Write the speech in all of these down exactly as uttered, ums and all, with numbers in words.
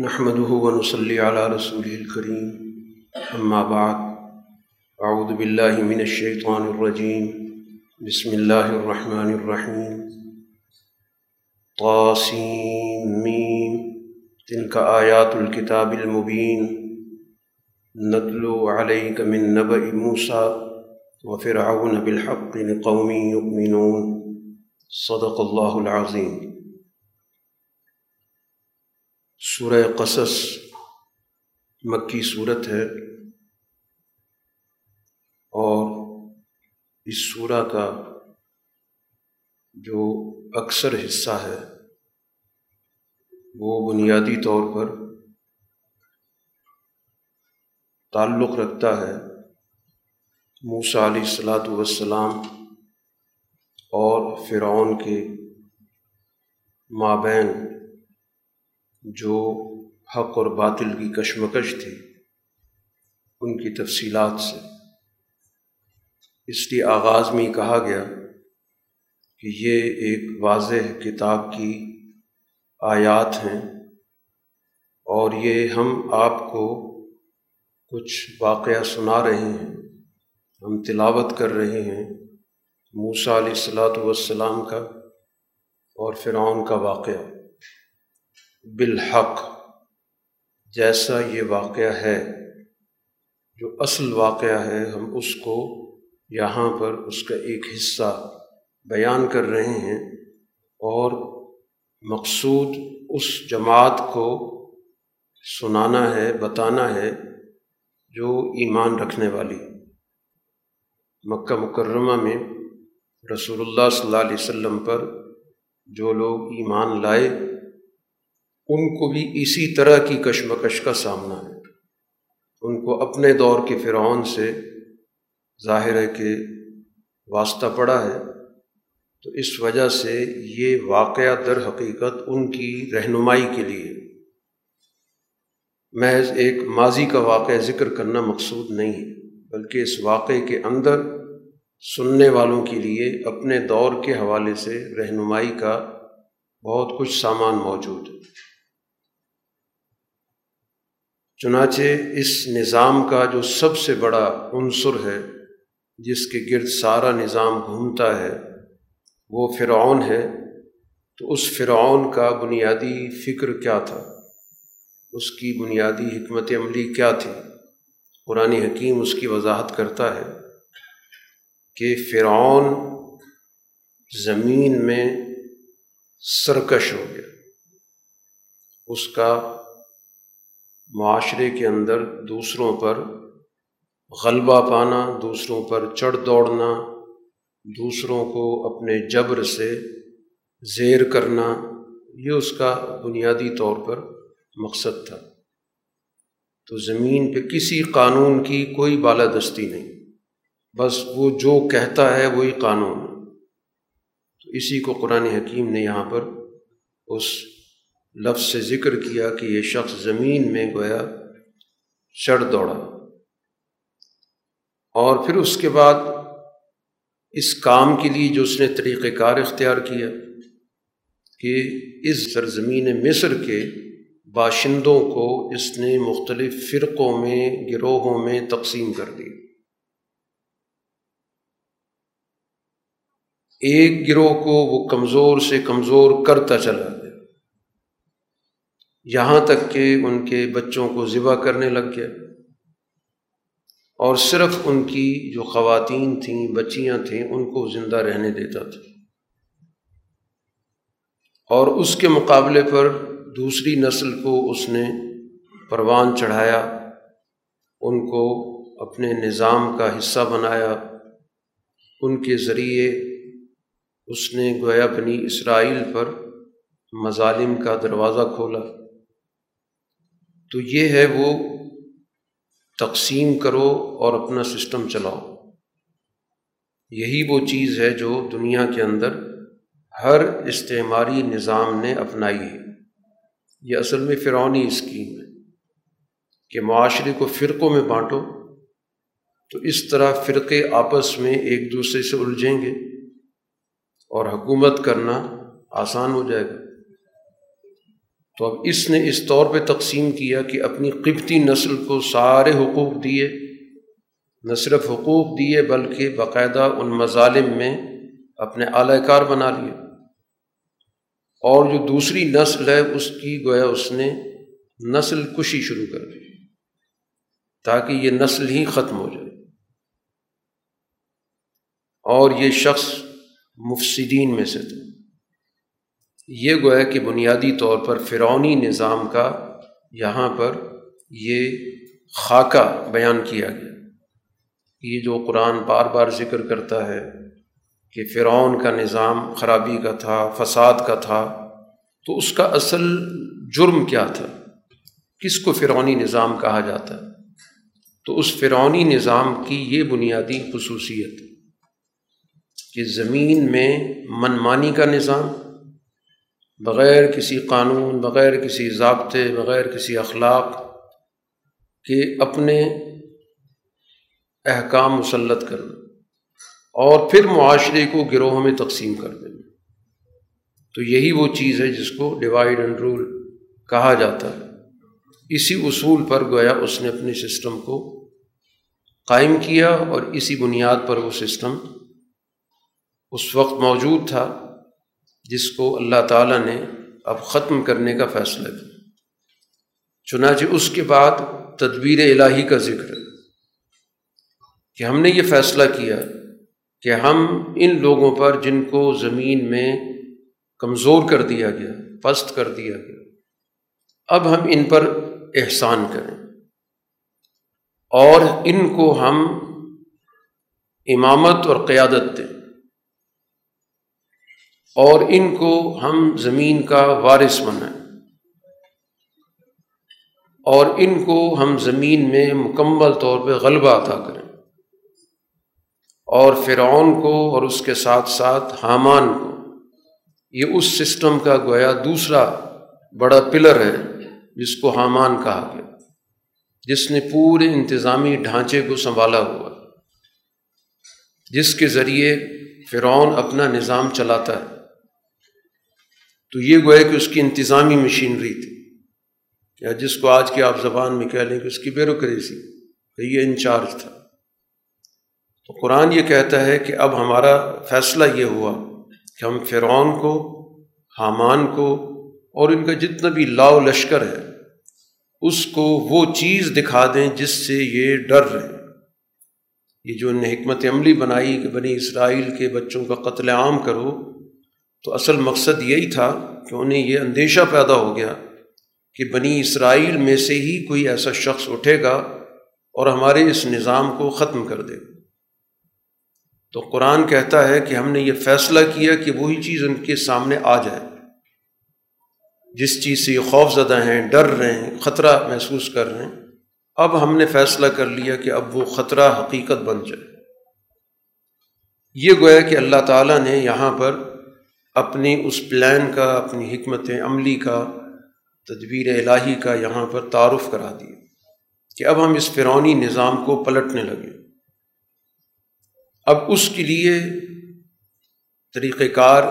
نحمده ونصلي على رسوله الكريم اما بعد اعوذ بالله من الشيطان الرجيم بسم الله الرحمن الرحيم طاسم تلك آيات الكتاب المبين نتلو عليك من نبأ موسى وفرعون بالحق لقوم يؤمنون صدق الله العظيم. سورہ قصص مکی سورت ہے اور اس سورہ کا جو اکثر حصہ ہے وہ بنیادی طور پر تعلق رکھتا ہے موسیٰ علیہ الصلاۃ والسلام اور فرعون کے مابین جو حق اور باطل کی کشمکش تھی ان کی تفصیلات سے. اس لیے آغاز میں ہی کہا گیا کہ یہ ایک واضح کتاب کی آیات ہیں اور یہ ہم آپ کو کچھ واقعہ سنا رہے ہیں، ہم تلاوت کر رہے ہیں موسیٰ علیہ الصلاۃ والسلام کا اور فرعون کا واقعہ بالحق، جیسا یہ واقعہ ہے جو اصل واقعہ ہے ہم اس کو یہاں پر اس کا ایک حصہ بیان کر رہے ہیں اور مقصود اس جماعت کو سنانا ہے، بتانا ہے جو ایمان رکھنے والی. مکہ مکرمہ میں رسول اللہ صلی اللہ علیہ وسلم پر جو لوگ ایمان لائے ان کو بھی اسی طرح کی کشمکش کا سامنا ہے. ان کو اپنے دور کے فرعون سے ظاہر ہے کہ واسطہ پڑا ہے، تو اس وجہ سے یہ واقعہ در حقیقت ان کی رہنمائی کے لیے محض ایک ماضی کا واقعہ ذکر کرنا مقصود نہیں ہے، بلکہ اس واقعے کے اندر سننے والوں کے لیے اپنے دور کے حوالے سے رہنمائی کا بہت کچھ سامان موجود ہے. چنانچہ اس نظام کا جو سب سے بڑا عنصر ہے جس کے گرد سارا نظام گھومتا ہے وہ فرعون ہے. تو اس فرعون کا بنیادی فکر کیا تھا، اس کی بنیادی حکمت عملی کیا تھی، قرآن حکیم اس کی وضاحت کرتا ہے کہ فرعون زمین میں سرکش ہو گیا، اس کا معاشرے کے اندر دوسروں پر غلبہ پانا، دوسروں پر چڑھ دوڑنا، دوسروں کو اپنے جبر سے زیر کرنا، یہ اس کا بنیادی طور پر مقصد تھا. تو زمین پہ کسی قانون کی کوئی بالادستی نہیں، بس وہ جو کہتا ہے وہی قانون ہے. تو اسی کو قرآن حکیم نے یہاں پر اس لفظ سے ذکر کیا کہ یہ شخص زمین میں گویا چڑھ دوڑا. اور پھر اس کے بعد اس کام کے لیے جو اس نے طریقہ کار اختیار کیا کہ اس سرزمین مصر کے باشندوں کو اس نے مختلف فرقوں میں، گروہوں میں تقسیم کر دی. ایک گروہ کو وہ کمزور سے کمزور کرتا چلا گیا، یہاں تک کہ ان کے بچوں کو ذبح کرنے لگ گیا اور صرف ان کی جو خواتین تھیں، بچیاں تھیں، ان کو زندہ رہنے دیتا تھا. اور اس کے مقابلے پر دوسری نسل کو اس نے پروان چڑھایا، ان کو اپنے نظام کا حصہ بنایا، ان کے ذریعے اس نے گویا بنی اسرائیل پر مظالم کا دروازہ کھولا. تو یہ ہے وہ تقسیم کرو اور اپنا سسٹم چلاؤ. یہی وہ چیز ہے جو دنیا کے اندر ہر استعماری نظام نے اپنائی ہے. یہ اصل میں فرعونی اسکیم ہے کہ معاشرے کو فرقوں میں بانٹو، تو اس طرح فرقے آپس میں ایک دوسرے سے الجھیں گے اور حکومت کرنا آسان ہو جائے گا. تو اب اس نے اس طور پہ تقسیم کیا کہ اپنی قبطی نسل کو سارے حقوق دیے، نہ صرف حقوق دیے بلکہ باقاعدہ ان مظالم میں اپنے اعلی کار بنا لیے، اور جو دوسری نسل ہے اس کی گویا اس نے نسل کشی شروع کر دی تاکہ یہ نسل ہی ختم ہو جائے، اور یہ شخص مفسدین میں سے تھا۔ یہ گویا کہ بنیادی طور پر فرعونی نظام کا یہاں پر یہ خاکہ بیان کیا گیا۔ یہ جو قرآن بار بار ذکر کرتا ہے کہ فرعون کا نظام خرابی کا تھا، فساد کا تھا، تو اس کا اصل جرم کیا تھا، کس کو فرعونی نظام کہا جاتا ہے؟ تو اس فرعونی نظام کی یہ بنیادی خصوصیت کہ زمین میں منمانی کا نظام، بغیر کسی قانون، بغیر کسی ضابطے، بغیر کسی اخلاق کے اپنے احکام مسلط کرنا، اور پھر معاشرے کو گروہوں میں تقسیم کر دینا۔ تو یہی وہ چیز ہے جس کو ڈیوائیڈ اینڈ رول کہا جاتا ہے۔ اسی اصول پر گویا اس نے اپنے سسٹم کو قائم کیا، اور اسی بنیاد پر وہ سسٹم اس وقت موجود تھا جس کو اللہ تعالیٰ نے اب ختم کرنے کا فیصلہ کیا۔ چنانچہ اس کے بعد تدبیر الہی کا ذکر ہے کہ ہم نے یہ فیصلہ کیا کہ ہم ان لوگوں پر جن کو زمین میں کمزور کر دیا گیا، پست کر دیا گیا، اب ہم ان پر احسان کریں، اور ان کو ہم امامت اور قیادت دیں، اور ان کو ہم زمین کا وارث بنائیں، اور ان کو ہم زمین میں مکمل طور پہ غلبہ عطا کریں۔ اور فرعون کو اور اس کے ساتھ ساتھ حامان کو، یہ اس سسٹم کا گویا دوسرا بڑا پلر ہے جس کو حامان کہا گیا، جس نے پورے انتظامی ڈھانچے کو سنبھالا ہوا، جس کے ذریعے فرعون اپنا نظام چلاتا ہے۔ تو یہ گویا کہ اس کی انتظامی مشینری تھی، یا جس کو آج کی آپ زبان میں کہہ لیں کہ اس کی بیوروکریسی، یہ انچارج تھا۔ تو قرآن یہ کہتا ہے کہ اب ہمارا فیصلہ یہ ہوا کہ ہم فرعون کو، حامان کو، اور ان کا جتنا بھی لاؤ لشکر ہے اس کو وہ چیز دکھا دیں جس سے یہ ڈر رہے ہیں۔ یہ جو انہیں حکمت عملی بنائی کہ بنی اسرائیل کے بچوں کا قتل عام کرو، تو اصل مقصد یہی تھا کہ انہیں یہ اندیشہ پیدا ہو گیا کہ بنی اسرائیل میں سے ہی کوئی ایسا شخص اٹھے گا اور ہمارے اس نظام کو ختم کر دے گا۔ تو قرآن کہتا ہے کہ ہم نے یہ فیصلہ کیا کہ وہی چیز ان کے سامنے آ جائے جس چیز سے یہ خوف زدہ ہیں، ڈر رہے ہیں، خطرہ محسوس کر رہے ہیں۔ اب ہم نے فیصلہ کر لیا کہ اب وہ خطرہ حقیقت بن جائے۔ یہ گویا کہ اللہ تعالیٰ نے یہاں پر اپنی اس پلان کا، اپنی حکمت عملی کا، تدبیر الہی کا یہاں پر تعارف کرا دیا کہ اب ہم اس فرعونی نظام کو پلٹنے لگے۔ اب اس کے لیے طریقہ کار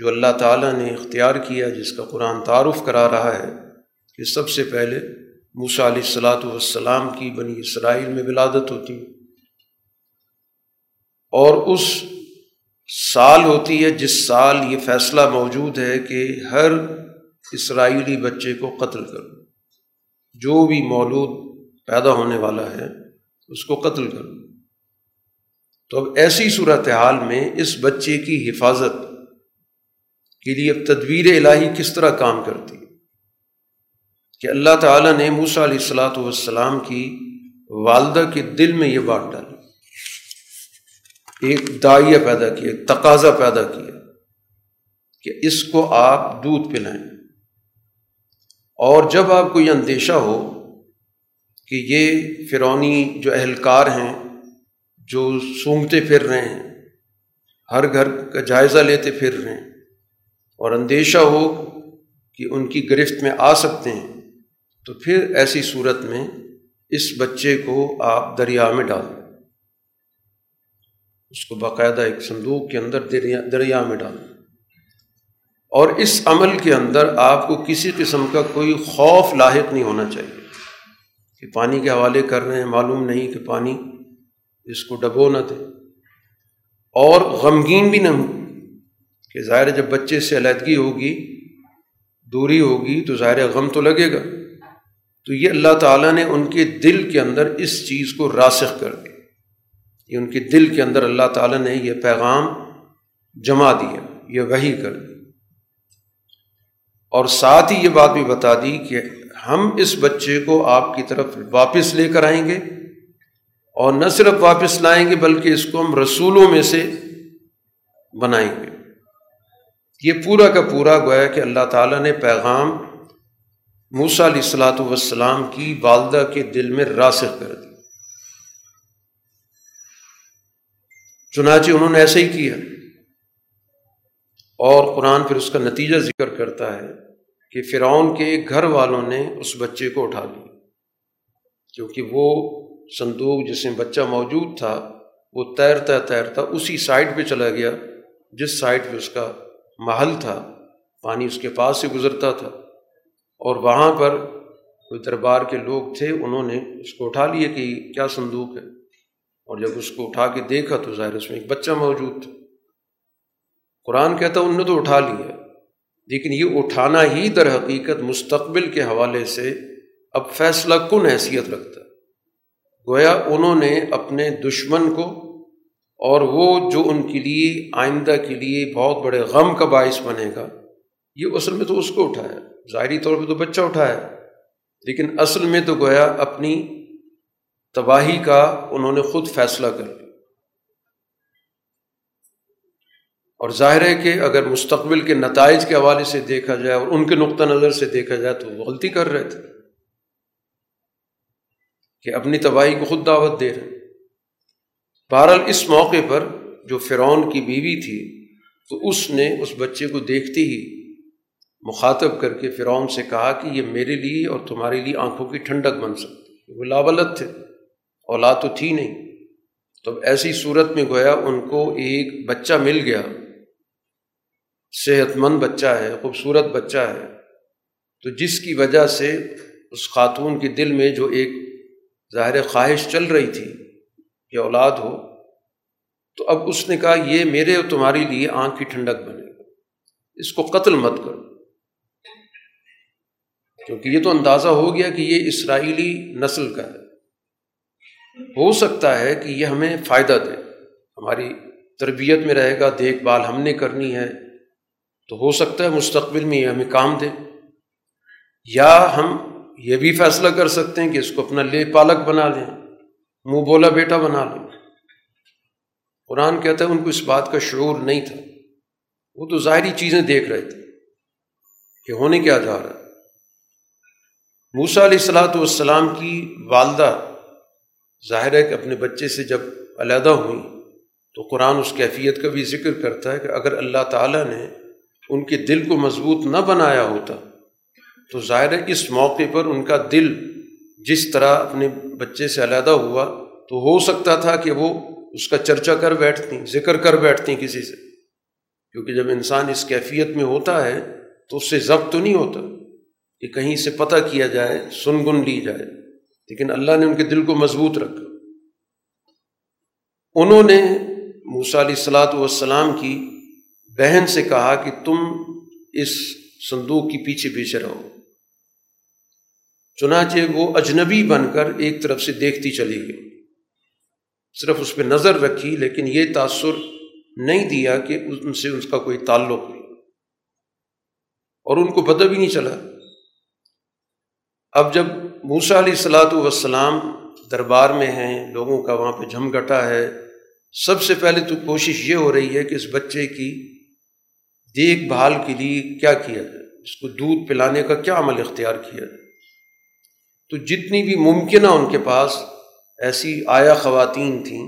جو اللہ تعالیٰ نے اختیار کیا، جس کا قرآن تعارف کرا رہا ہے، کہ سب سے پہلے موسیٰ علیہ الصلاۃ والسلام کی بنی اسرائیل میں ولادت ہوتی ہے، اور اس سال ہوتی ہے جس سال یہ فیصلہ موجود ہے کہ ہر اسرائیلی بچے کو قتل کرو، جو بھی مولود پیدا ہونے والا ہے اس کو قتل کرو۔ تو اب ایسی صورتحال میں اس بچے کی حفاظت کے لیے اب تدبیر الہی کس طرح کام کرتی ہے کہ اللہ تعالیٰ نے موسیٰ علیہ الصلاۃ والسلام کی والدہ کے دل میں یہ بات ڈالی، ایک داعیہ پیدا کیا، ایک تقاضا پیدا کیا کہ اس کو آپ دودھ پلائیں، اور جب آپ کو یہ اندیشہ ہو کہ یہ فرعونی جو اہلکار ہیں، جو سونگتے پھر رہے ہیں، ہر گھر کا جائزہ لیتے پھر رہے ہیں، اور اندیشہ ہو کہ ان کی گرفت میں آ سکتے ہیں، تو پھر ایسی صورت میں اس بچے کو آپ دریا میں ڈال دیں، اس کو باقاعدہ ایک صندوق کے اندر دریا دریا میں ڈال دیں، اور اس عمل کے اندر آپ کو کسی قسم کا کوئی خوف لاحق نہیں ہونا چاہیے کہ پانی کے حوالے کر رہے ہیں، معلوم نہیں کہ پانی اس کو ڈبو نہ دے، اور غمگین بھی نہ ہو کہ ظاہر جب بچے سے علیحدگی ہوگی، دوری ہوگی تو ظاہر غم تو لگے گا۔ تو یہ اللہ تعالیٰ نے ان کے دل کے اندر اس چیز کو راسخ کر دیا، یہ ان کے دل کے اندر اللہ تعالیٰ نے یہ پیغام جما دیا، یہ وحی کر دی۔ اور ساتھ ہی یہ بات بھی بتا دی کہ ہم اس بچے کو آپ کی طرف واپس لے کر آئیں گے، اور نہ صرف واپس لائیں گے بلکہ اس کو ہم رسولوں میں سے بنائیں گے۔ یہ پورا کا پورا گویا کہ اللہ تعالیٰ نے پیغام موسیٰ علیہ الصلوۃ والسلام کی والدہ کے دل میں راسخ کر دی، چنانچہ انہوں نے ایسے ہی کیا۔ اور قرآن پھر اس کا نتیجہ ذکر کرتا ہے کہ فرعون کے گھر والوں نے اس بچے کو اٹھا لیا، کیونکہ وہ صندوق جس میں بچہ موجود تھا وہ تیرتا تیرتا اسی سائٹ پہ چلا گیا جس سائٹ پہ اس کا محل تھا، پانی اس کے پاس سے گزرتا تھا، اور وہاں پر کوئی دربار کے لوگ تھے، انہوں نے اس کو اٹھا لیا کہ کیا صندوق ہے، اور جب اس کو اٹھا کے دیکھا تو ظاہر اس میں ایک بچہ موجود تھا۔ قرآن کہتا انہوں نے تو اٹھا لیا، لیکن یہ اٹھانا ہی در حقیقت مستقبل کے حوالے سے اب فیصلہ کن حیثیت رکھتا ہے۔ گویا انہوں نے اپنے دشمن کو اور وہ جو ان کے لیے آئندہ کے لیے بہت بڑے غم کا باعث بنے گا، یہ اصل میں تو اس کو اٹھایا، ظاہری طور پہ تو بچہ اٹھایا، لیکن اصل میں تو گویا اپنی تباہی کا انہوں نے خود فیصلہ کر لیا۔ اور ظاہر ہے کہ اگر مستقبل کے نتائج کے حوالے سے دیکھا جائے اور ان کے نقطہ نظر سے دیکھا جائے تو وہ غلطی کر رہے تھے کہ اپنی تباہی کو خود دعوت دے رہے۔ بہرحال اس موقع پر جو فرعون کی بیوی تھی تو اس نے اس بچے کو دیکھتے ہی مخاطب کر کے فرعون سے کہا کہ یہ میرے لیے اور تمہارے لیے آنکھوں کی ٹھنڈک بن سکتی ہے، وہ لاولد تھے، اولاد تو تھی نہیں۔ تو ایسی صورت میں گویا ان کو ایک بچہ مل گیا، صحت مند بچہ ہے، خوبصورت بچہ ہے، تو جس کی وجہ سے اس خاتون کے دل میں جو ایک ظاہر خواہش چل رہی تھی کہ اولاد ہو، تو اب اس نے کہا یہ میرے اور تمہاری لیے آنکھ کی ٹھنڈک بنے گا، اس کو قتل مت کرو، کیونکہ یہ تو اندازہ ہو گیا کہ یہ اسرائیلی نسل کا ہے، ہو سکتا ہے کہ یہ ہمیں فائدہ دے، ہماری تربیت میں رہے گا، دیکھ بھال ہم نے کرنی ہے، تو ہو سکتا ہے مستقبل میں یہ ہمیں کام دے، یا ہم یہ بھی فیصلہ کر سکتے ہیں کہ اس کو اپنا لے پالک بنا لیں، منہ بولا بیٹا بنا لیں۔ قرآن کہتا ہے ان کو اس بات کا شعور نہیں تھا، وہ تو ظاہری چیزیں دیکھ رہے تھے کہ ہونے کیا جا رہا ہے۔ موسیٰ علیہ الصلوۃ والسلام کی والدہ ظاہر ہے کہ اپنے بچے سے جب علیحدہ ہوئی تو قرآن اس کیفیت کا بھی ذکر کرتا ہے کہ اگر اللہ تعالیٰ نے ان کے دل کو مضبوط نہ بنایا ہوتا تو ظاہر ہے اس موقع پر ان کا دل جس طرح اپنے بچے سے علیحدہ ہوا تو ہو سکتا تھا کہ وہ اس کا چرچا کر بیٹھتی، ذکر کر بیٹھتی کسی سے، کیونکہ جب انسان اس کیفیت میں ہوتا ہے تو اس سے ضبط تو نہیں ہوتا کہ کہیں سے پتہ کیا جائے، سن گن لی جائے، لیکن اللہ نے ان کے دل کو مضبوط رکھا۔ انہوں نے موسیٰ علیہ الصلوۃ والسلام کی بہن سے کہا کہ تم اس صندوق کی پیچھے پیچھے رہو، چنانچہ وہ اجنبی بن کر ایک طرف سے دیکھتی چلی گئی، صرف اس پہ نظر رکھی، لیکن یہ تاثر نہیں دیا کہ ان سے اس کا کوئی تعلق نہیں، اور ان کو پتہ بھی نہیں چلا۔ اب جب موسیٰ علیہ الصلوۃ والسلام دربار میں ہیں، لوگوں کا وہاں پہ جھمگٹا ہے، سب سے پہلے تو کوشش یہ ہو رہی ہے کہ اس بچے کی دیکھ بھال کے لیے کیا کیا جائے، اس کو دودھ پلانے کا کیا عمل اختیار کیا جائے۔ تو جتنی بھی ممکنہ ان کے پاس ایسی آیا خواتین تھیں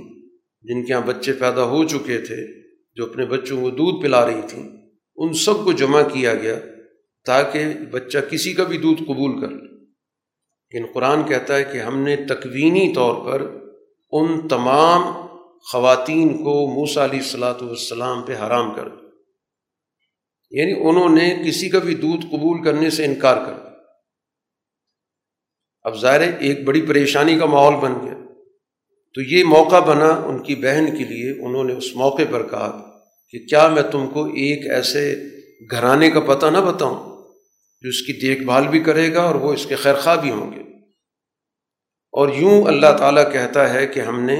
جن کے یہاں بچے پیدا ہو چکے تھے، جو اپنے بچوں کو دودھ پلا رہی تھیں، ان سب کو جمع کیا گیا تاکہ بچہ کسی کا بھی دودھ قبول کر لے۔ لیکن قرآن کہتا ہے کہ ہم نے تکوینی طور پر ان تمام خواتین کو موسیٰ علیہ الصلوۃ والسلام پہ حرام کر دیا، یعنی انہوں نے کسی کا بھی دودھ قبول کرنے سے انکار کر دیا۔ اب ظاہر ہے ایک بڑی پریشانی کا ماحول بن گیا، تو یہ موقع بنا ان کی بہن کے لیے، انہوں نے اس موقع پر کہا کہ کیا میں تم کو ایک ایسے گھرانے کا پتہ نہ بتاؤں جو اس کی دیکھ بھال بھی کرے گا اور وہ اس کے خیرخواہ بھی ہوں گے۔ اور یوں اللہ تعالیٰ کہتا ہے کہ ہم نے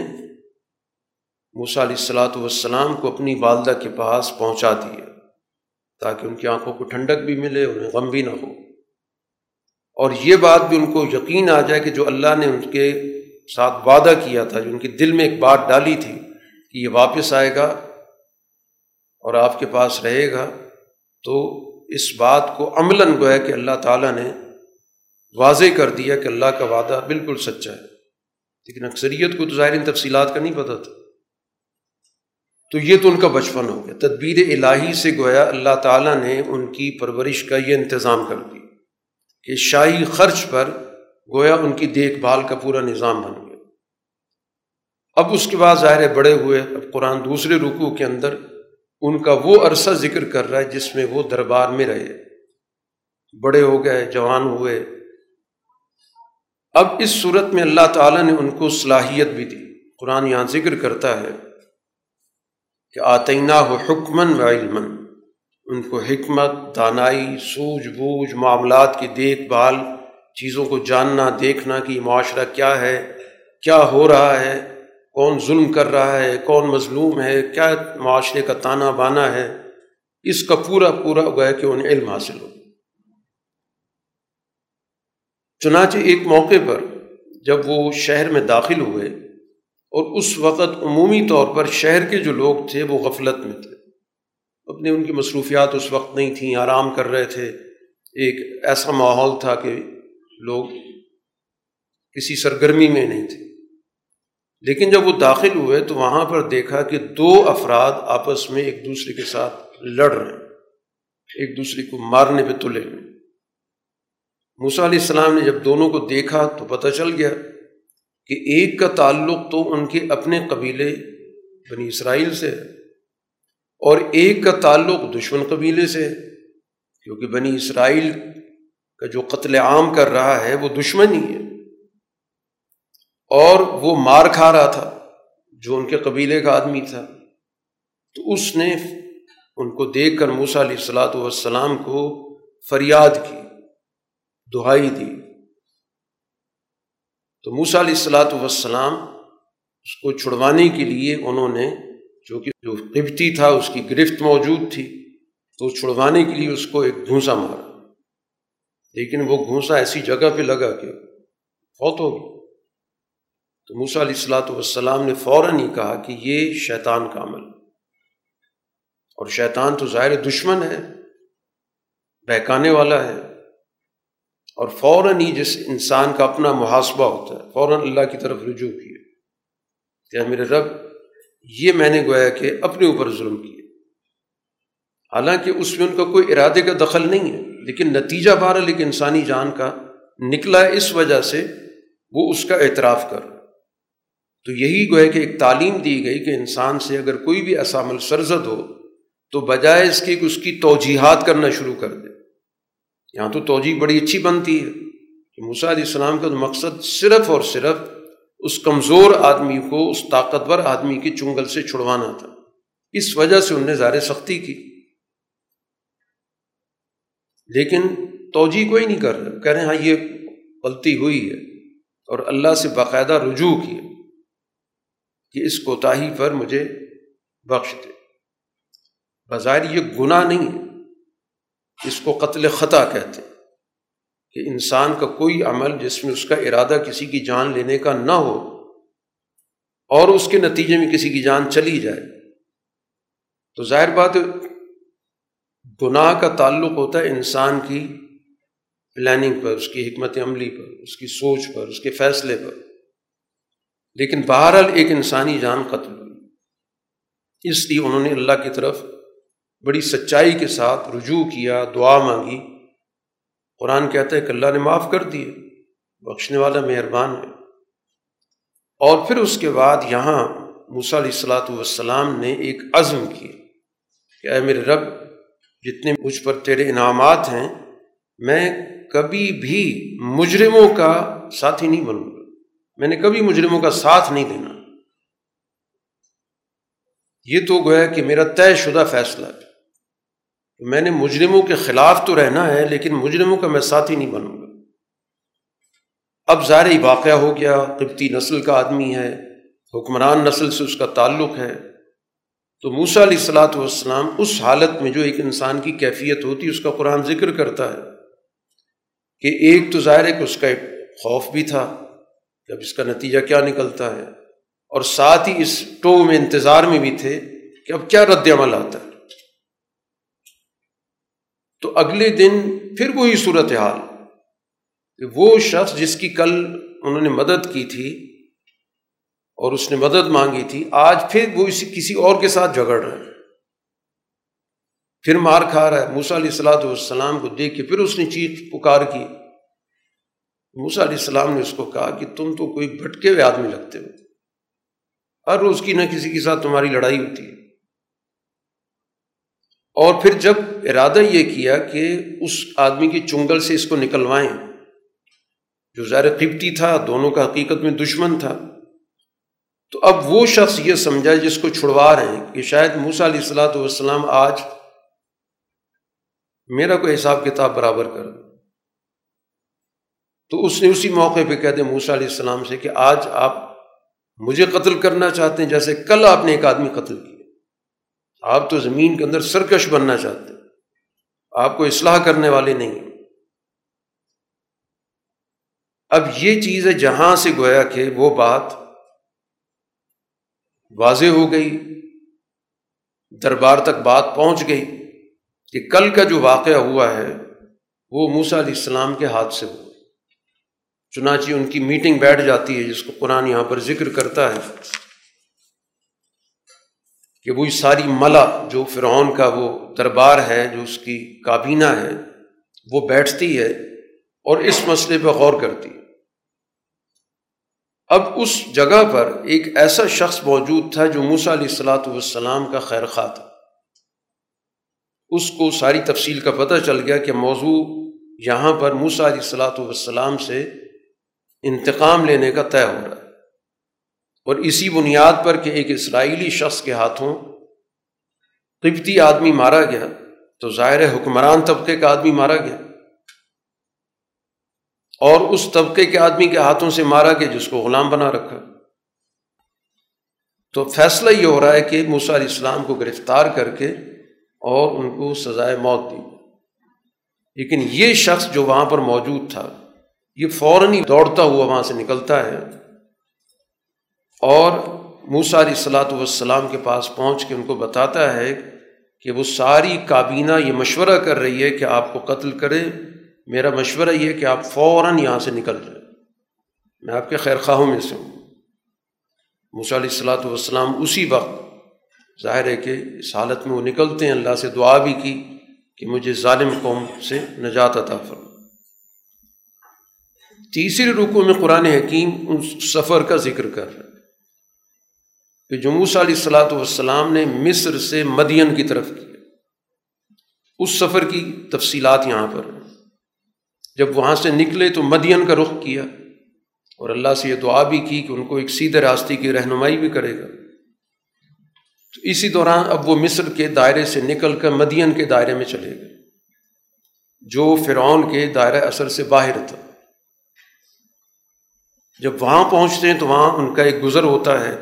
موسیٰ علیہ الصلاۃ والسلام کو اپنی والدہ کے پاس پہنچا دیا تاکہ ان کی آنکھوں کو ٹھنڈک بھی ملے، انہیں غم بھی نہ ہو، اور یہ بات بھی ان کو یقین آ جائے کہ جو اللہ نے ان کے ساتھ وعدہ کیا تھا، جو ان کے دل میں ایک بات ڈالی تھی کہ یہ واپس آئے گا اور آپ کے پاس رہے گا، تو اس بات کو عملاً گویا کہ اللہ تعالیٰ نے واضح کر دیا کہ اللہ کا وعدہ بالکل سچا ہے، لیکن اکثریت کو تو ظاہر ان تفصیلات کا نہیں پتہ تھا۔ تو یہ تو ان کا بچپن ہو گیا، تدبیر الہی سے گویا اللہ تعالیٰ نے ان کی پرورش کا یہ انتظام کر دیا کہ شاہی خرچ پر گویا ان کی دیکھ بھال کا پورا نظام بن گیا۔ اب اس کے بعد ظاہر ہے بڑے ہوئے، اب قرآن دوسرے رکوع کے اندر ان کا وہ عرصہ ذکر کر رہا ہے جس میں وہ دربار میں رہے، بڑے ہو گئے، جوان ہوئے۔ اب اس صورت میں اللہ تعالیٰ نے ان کو صلاحیت بھی دی۔ قرآن یہاں ذکر کرتا ہے کہ آتیناہ حکماً وعلماً، ان کو حکمت، دانائی، سوجھ بوجھ، معاملات کی دیکھ بھال، چیزوں کو جاننا، دیکھنا کہ معاشرہ کیا ہے، کیا ہو رہا ہے، کون ظلم کر رہا ہے، کون مظلوم ہے، کیا معاشرے کا تانا بانا ہے، اس کا پورا پورا گویا کہ انہیں علم حاصل ہو۔ چنانچہ ایک موقع پر جب وہ شہر میں داخل ہوئے، اور اس وقت عمومی طور پر شہر کے جو لوگ تھے وہ غفلت میں تھے، اپنے ان کی مصروفیات اس وقت نہیں تھیں، آرام کر رہے تھے، ایک ایسا ماحول تھا کہ لوگ کسی سرگرمی میں نہیں تھے۔ لیکن جب وہ داخل ہوئے تو وہاں پر دیکھا کہ دو افراد آپس میں ایک دوسرے کے ساتھ لڑ رہے ہیں، ایک دوسرے کو مارنے پہ تلے ہوئے۔ موسیٰ علیہ السلام نے جب دونوں کو دیکھا تو پتہ چل گیا کہ ایک کا تعلق تو ان کے اپنے قبیلے بنی اسرائیل سے ہے اور ایک کا تعلق دشمن قبیلے سے ہے، کیونکہ بنی اسرائیل کا جو قتل عام کر رہا ہے وہ دشمن ہی ہے، اور وہ مار کھا رہا تھا جو ان کے قبیلے کا آدمی تھا۔ تو اس نے ان کو دیکھ کر موسیٰ علیہ الصلاۃ والسلام کو فریاد کی، دہائی دی۔ تو موسیٰ علیہ الصلاۃ والسلام اس کو چھڑوانے کے لیے انہوں نے جو کہ جو قبطی تھا اس کی گرفت موجود تھی، تو چھڑوانے کے لیے اس کو ایک گھونسا مارا، لیکن وہ گھونسا ایسی جگہ پہ لگا کہ فوت ہو گئی۔ تو موسیٰ علیہ الصلاۃ والسلام نے فوراً ہی کہا کہ یہ شیطان کا عمل، اور شیطان تو ظاہر دشمن ہے، بہکانے والا ہے، اور فوراً ہی جس انسان کا اپنا محاسبہ ہوتا ہے فوراً اللہ کی طرف رجوع کیے کہ میرے رب یہ میں نے گویا کہ اپنے اوپر ظلم کیا، حالانکہ اس میں ان کا کوئی ارادے کا دخل نہیں ہے، لیکن نتیجہ بہرحال ایک انسانی جان کا نکلا، اس وجہ سے وہ اس کا اعتراف کر۔ تو یہی گویا کہ ایک تعلیم دی گئی کہ انسان سے اگر کوئی بھی اسامل سرزد ہو تو بجائے اس کے اس کی توجیحات کرنا شروع کر دے، یہاں تو توجیح بڑی اچھی بنتی ہے کہ موسیٰ علیہ السلام کا مقصد صرف اور صرف اس کمزور آدمی کو، اس طاقتور آدمی کی چنگل سے چھڑوانا تھا، اس وجہ سے انہوں نے ظاہر سختی کی، لیکن توجیہ کوئی نہیں کر رہا، کہہ رہے ہیں ہاں یہ غلطی ہوئی ہے، اور اللہ سے باقاعدہ رجوع کیے کہ اس کوتاہی پر مجھے بخش دے۔ بظاہر یہ گناہ نہیں ہے، اس کو قتل خطا کہتے ہیں کہ انسان کا کوئی عمل جس میں اس کا ارادہ کسی کی جان لینے کا نہ ہو اور اس کے نتیجے میں کسی کی جان چلی جائے، تو ظاہر بات گناہ کا تعلق ہوتا ہے انسان کی پلاننگ پر، اس کی حکمت عملی پر، اس کی سوچ پر، اس کے فیصلے پر، لیکن بہرحال ایک انسانی جان قتل ہوئی، اس لیے انہوں نے اللہ کی طرف بڑی سچائی کے ساتھ رجوع کیا، دعا مانگی۔ قرآن کہتا ہے کہ اللہ نے معاف کر دیے، بخشنے والا مہربان ہے۔ اور پھر اس کے بعد یہاں موسیٰ علیہ الصلاۃ والسلام نے ایک عزم کیا کہ اے میرے رب جتنے مجھ پر تیرے انعامات ہیں، میں کبھی بھی مجرموں کا ساتھی نہیں بنوں گا، میں نے کبھی مجرموں کا ساتھ نہیں دینا۔ یہ تو گویا کہ میرا طے شدہ فیصلہ ہے، میں نے مجرموں کے خلاف تو رہنا ہے لیکن مجرموں کا میں ساتھی نہیں بنوں گا۔ اب ظاہر ہی واقعہ ہو گیا، قبطی نسل کا آدمی ہے، حکمران نسل سے اس کا تعلق ہے، تو موسیٰ علیہ الصلاۃ والسلام اس حالت میں جو ایک انسان کی کیفیت ہوتی ہے اس کا قرآن ذکر کرتا ہے کہ ایک تو ظاہر ہے کہ اس کا ایک خوف بھی تھا کہ اب اس کا نتیجہ کیا نکلتا ہے، اور ساتھ ہی اس ٹو میں انتظار میں بھی تھے کہ اب کیا رد عمل آتا ہے۔ تو اگلے دن پھر وہی صورتحال، وہ شخص جس کی کل انہوں نے مدد کی تھی اور اس نے مدد مانگی تھی، آج پھر وہ اسی کسی اور کے ساتھ جھگڑ رہا ہے، پھر مار کھا رہا ہے۔ موسیٰ علیہ الصلوۃ والسلام کو دیکھ کے پھر اس نے چیخ پکار کی، موسیٰ علیہ السلام نے اس کو کہا کہ تم تو کوئی بھٹکے ہوئے آدمی لگتے ہو، ہر روز کی نہ کسی کے ساتھ تمہاری لڑائی ہوتی ہے۔ اور پھر جب ارادہ یہ کیا کہ اس آدمی کی چنگل سے اس کو نکلوائیں، جو ظاہر قبطی تھا، دونوں کا حقیقت میں دشمن تھا، تو اب وہ شخص یہ سمجھا جس کو چھڑوا رہے ہیں کہ شاید موسیٰ علیہ الصلوۃ والسلام آج میرا کوئی حساب کتاب برابر کر دے، تو اس نے اسی موقع پہ کہتے موسیٰ علیہ السلام سے کہ آج آپ مجھے قتل کرنا چاہتے ہیں جیسے کل آپ نے ایک آدمی قتل کیا، آپ تو زمین کے اندر سرکش بننا چاہتے، آپ کو اصلاح کرنے والے نہیں۔ اب یہ چیز ہے جہاں سے گویا کہ وہ بات واضح ہو گئی، دربار تک بات پہنچ گئی کہ کل کا جو واقعہ ہوا ہے وہ موسیٰ علیہ السلام کے ہاتھ سے ہوا۔ چنانچہ ان کی میٹنگ بیٹھ جاتی ہے جس کو قرآن یہاں پر ذکر کرتا ہے کہ وہی ساری ملا جو فرعون کا وہ دربار ہے، جو اس کی کابینہ ہے، وہ بیٹھتی ہے اور اس مسئلے پہ غور کرتی ہے۔ اب اس جگہ پر ایک ایسا شخص موجود تھا جو موسیٰ علیہ الصلاۃ والسلام کا خیر خواہ تھا، اس کو ساری تفصیل کا پتہ چل گیا کہ موضوع یہاں پر موسیٰ علیہ الصلاۃ والسلام سے انتقام لینے کا طے ہو رہا ہے، اور اسی بنیاد پر کہ ایک اسرائیلی شخص کے ہاتھوں قبطی آدمی مارا گیا، تو ظاہر ہے حکمران طبقے کا آدمی مارا گیا، اور اس طبقے کے آدمی کے ہاتھوں سے مارا گیا جس کو غلام بنا رکھا۔ تو فیصلہ یہ ہو رہا ہے کہ موسیٰ علیہ السلام کو گرفتار کر کے اور ان کو سزائے موت دی، لیکن یہ شخص جو وہاں پر موجود تھا یہ فوراً ہی دوڑتا ہوا وہاں سے نکلتا ہے اور موسیٰ علیہ الصلاۃ والسلام کے پاس پہنچ کے ان کو بتاتا ہے کہ وہ ساری کابینہ یہ مشورہ کر رہی ہے کہ آپ کو قتل کرے، میرا مشورہ یہ ہے کہ آپ فوراً یہاں سے نکل جائیں، میں آپ کے خیر خواہوں میں سے ہوں۔ موسیٰ علیہ الصلاۃ والسلام اسی وقت ظاہر ہے کہ اس حالت میں وہ نکلتے ہیں، اللہ سے دعا بھی کی کہ مجھے ظالم قوم سے نجات عطا فرما۔ تیسرے رکوع میں قرآن حکیم اس سفر کا ذکر کر رہا ہے کہ جو موسیٰ علیہ الصلاۃ والسلام نے مصر سے مدین کی طرف کیا، اس سفر کی تفصیلات یہاں پر ہیں۔ جب وہاں سے نکلے تو مدین کا رخ کیا اور اللہ سے یہ دعا بھی کی کہ ان کو ایک سیدھے راستے کی رہنمائی بھی کرے گا۔ تو اسی دوران اب وہ مصر کے دائرے سے نکل کر مدین کے دائرے میں چلے گئے جو فرعون کے دائرہ اثر سے باہر تھا۔ جب وہاں پہنچتے ہیں تو وہاں ان کا ایک گزر ہوتا ہے،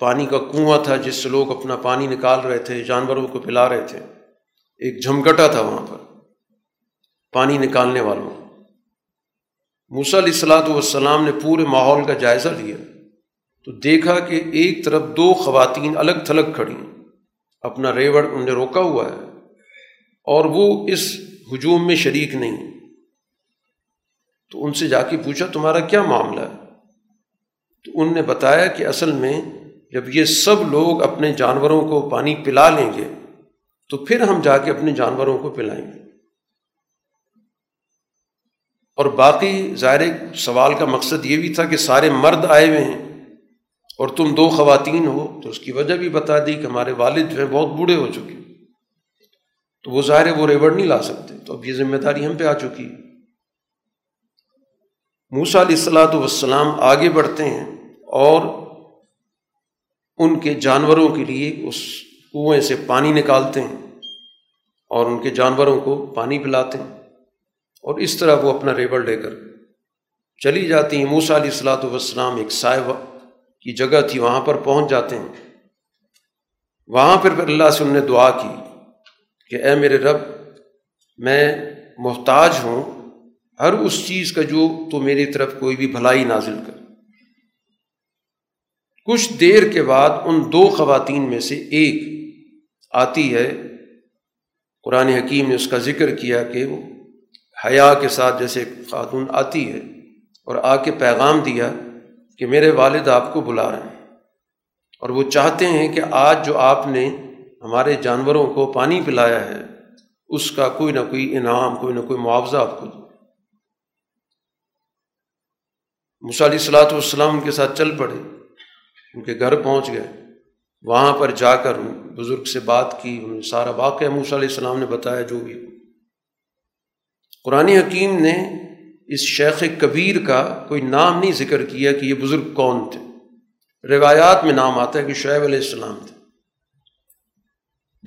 پانی کا کنواں تھا جس سے لوگ اپنا پانی نکال رہے تھے، جانوروں کو پلا رہے تھے، ایک جھمکٹا تھا وہاں پر پانی نکالنے والوں۔ موسیٰ علیہ الصلاۃ والسلام نے پورے ماحول کا جائزہ لیا تو دیکھا کہ ایک طرف دو خواتین الگ تھلگ کھڑی ہیں، اپنا ریوڑ انہوں نے روکا ہوا ہے اور وہ اس ہجوم میں شریک نہیں۔ تو ان سے جا کے پوچھا تمہارا کیا معاملہ ہے؟ تو ان نے بتایا کہ اصل میں جب یہ سب لوگ اپنے جانوروں کو پانی پلا لیں گے تو پھر ہم جا کے اپنے جانوروں کو پلائیں گے، اور باقی ظاہر سوال کا مقصد یہ بھی تھا کہ سارے مرد آئے ہوئے ہیں اور تم دو خواتین ہو، تو اس کی وجہ بھی بتا دی کہ ہمارے والد جو ہیں بہت بوڑھے ہو چکے، تو وہ ظاہر وہ ریوڑ نہیں لا سکتے، تو اب یہ ذمہ داری ہم پہ آ چکی ہے۔ موسیٰ علیہ الصلاۃ والسلام آگے بڑھتے ہیں اور ان کے جانوروں کے لیے اس کنویں سے پانی نکالتے ہیں اور ان کے جانوروں کو پانی پلاتے ہیں، اور اس طرح وہ اپنا ریبر لے کر چلی جاتی ہیں۔ موسیٰ علیہ الصلاۃ والسلام ایک سائے کی جگہ تھی، وہاں پر پہنچ جاتے ہیں، وہاں پھر اللہ سے ان نے دعا کی کہ اے میرے رب، میں محتاج ہوں ہر اس چیز کا جو تو میری طرف کوئی بھی بھلائی نازل کر۔ کچھ دیر کے بعد ان دو خواتین میں سے ایک آتی ہے، قرآن حکیم نے اس کا ذکر کیا کہ وہ حیا کے ساتھ جیسے خاتون آتی ہے، اور آ کے پیغام دیا کہ میرے والد آپ کو بلا رہے ہیں اور وہ چاہتے ہیں کہ آج جو آپ نے ہمارے جانوروں کو پانی پلایا ہے اس کا کوئی نہ کوئی انعام، کوئی نہ کوئی معاوضہ آپ کو دو۔ موسیٰ علیہ الصلاۃ والسلام ان کے ساتھ چل پڑے، ان کے گھر پہنچ گئے، وہاں پر جا کر بزرگ سے بات کی، انہوں نے سارا واقعہ موسیٰ علیہ السلام نے بتایا جو بھی۔ قرآن حکیم نے اس شیخ کبیر کا کوئی نام نہیں ذکر کیا کہ یہ بزرگ کون تھے، روایات میں نام آتا ہے کہ شعیب علیہ السلام تھے۔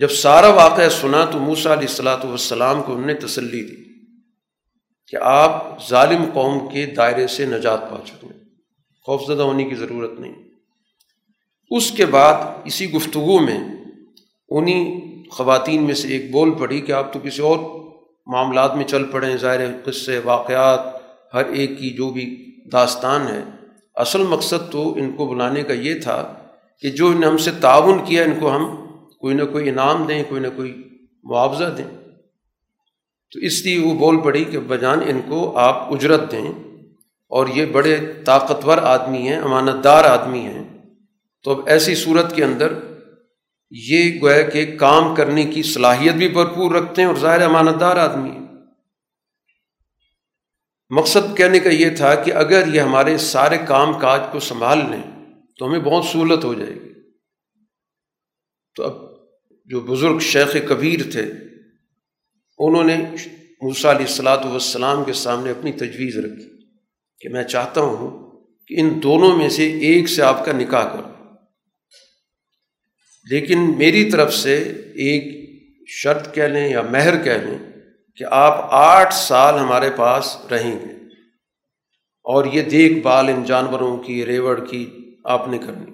جب سارا واقعہ سنا تو موسیٰ علیہ الصلاۃ والسلام کو انہوں نے تسلی دی کہ آپ ظالم قوم کے دائرے سے نجات پا چکے ہیں، خوف زدہ ہونے کی ضرورت نہیں۔ اس کے بعد اسی گفتگو میں انہی خواتین میں سے ایک بول پڑی کہ آپ تو کسی اور معاملات میں چل پڑے ہیں، ظاہر قصے واقعات ہر ایک کی جو بھی داستان ہے، اصل مقصد تو ان کو بلانے کا یہ تھا کہ جو انہوں نے ہم سے تعاون کیا ان کو ہم کوئی نہ کوئی انعام دیں، کوئی نہ کوئی معاوضہ دیں۔ تو اس لیے وہ بول پڑی کہ بجان ان کو آپ اجرت دیں، اور یہ بڑے طاقتور آدمی ہیں، امانت دار آدمی ہیں، تو اب ایسی صورت کے اندر یہ گویا کہ کام کرنے کی صلاحیت بھی بھرپور رکھتے ہیں اور ظاہر امانت دار آدمی ہیں۔ مقصد کہنے کا یہ تھا کہ اگر یہ ہمارے سارے کام کاج کو سنبھال لیں تو ہمیں بہت سہولت ہو جائے گی۔ تو اب جو بزرگ شیخ کبیر تھے انہوں نے موسیٰ علیہ الصلاۃ والسلام کے سامنے اپنی تجویز رکھی کہ میں چاہتا ہوں کہ ان دونوں میں سے ایک سے آپ کا نکاح کرو، لیکن میری طرف سے ایک شرط کہہ لیں یا مہر کہہ لیں کہ آپ آٹھ سال ہمارے پاس رہیں گے اور یہ دیکھ بھال ان جانوروں کی ریوڑ کی آپ نے کرنی،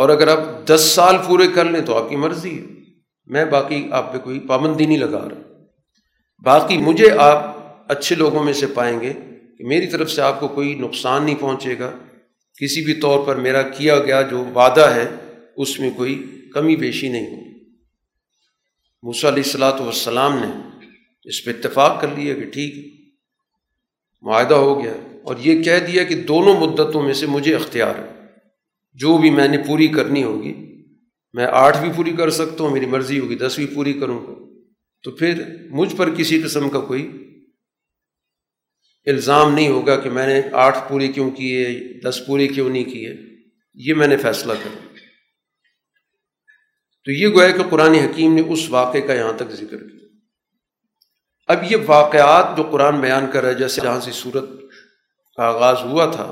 اور اگر آپ دس سال پورے کر لیں تو آپ کی مرضی ہے، میں باقی آپ پہ کوئی پابندی نہیں لگا رہا، باقی مجھے آپ اچھے لوگوں میں سے پائیں گے کہ میری طرف سے آپ کو کوئی نقصان نہیں پہنچے گا، کسی بھی طور پر میرا کیا گیا جو وعدہ ہے اس میں کوئی کمی بیشی نہیں ہوگی۔ موسیٰ علیہ الصلاۃ والسلام نے اس پہ اتفاق کر لیا کہ ٹھیک معاہدہ ہو گیا، اور یہ کہہ دیا کہ دونوں مدتوں میں سے مجھے اختیار ہے، جو بھی میں نے پوری کرنی ہوگی میں آٹھ بھی پوری کر سکتا ہوں، میری مرضی ہوگی دس بھی پوری کروں گا، تو پھر مجھ پر کسی قسم کا کوئی الزام نہیں ہوگا کہ میں نے آٹھ پوری کیوں کیے، دس پوری کیوں نہیں کیے، یہ میں نے فیصلہ کرا۔ تو یہ گویا کہ قرآن حکیم نے اس واقعے کا یہاں تک ذکر کیا۔ اب یہ واقعات جو قرآن بیان کر رہا ہے، جیسے جہاں سے سورت کا آغاز ہوا تھا،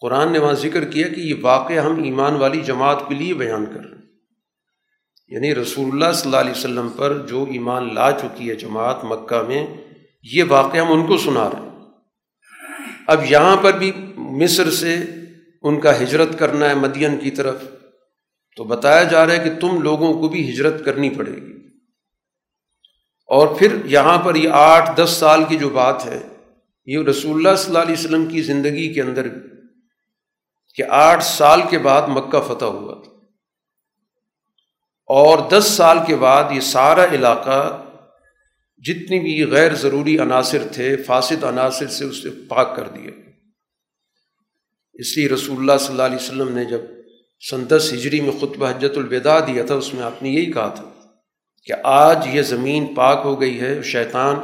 قرآن نے وہاں ذکر کیا کہ یہ واقعہ ہم ایمان والی جماعت کے لیے بیان کر رہے ہیں، یعنی رسول اللہ صلی اللہ علیہ وسلم پر جو ایمان لا چکی ہے جماعت مکہ میں، یہ واقعہ ہم ان کو سنا رہے ہیں۔ اب یہاں پر بھی مصر سے ان کا ہجرت کرنا ہے مدین کی طرف، تو بتایا جا رہا ہے کہ تم لوگوں کو بھی ہجرت کرنی پڑے گی، اور پھر یہاں پر یہ آٹھ دس سال کی جو بات ہے یہ رسول اللہ صلی اللہ علیہ وسلم کی زندگی کے اندر کہ آٹھ سال کے بعد مکہ فتح ہوا اور دس سال کے بعد یہ سارا علاقہ جتنی بھی غیر ضروری عناصر تھے، فاسد عناصر سے اسے پاک کر دیا۔ اس لیے رسول اللہ صلی اللہ علیہ وسلم نے جب سن دس ہجری میں خطبہ حجۃ الوداع دیا تھا، اس میں آپ نے یہی کہا تھا کہ آج یہ زمین پاک ہو گئی ہے، شیطان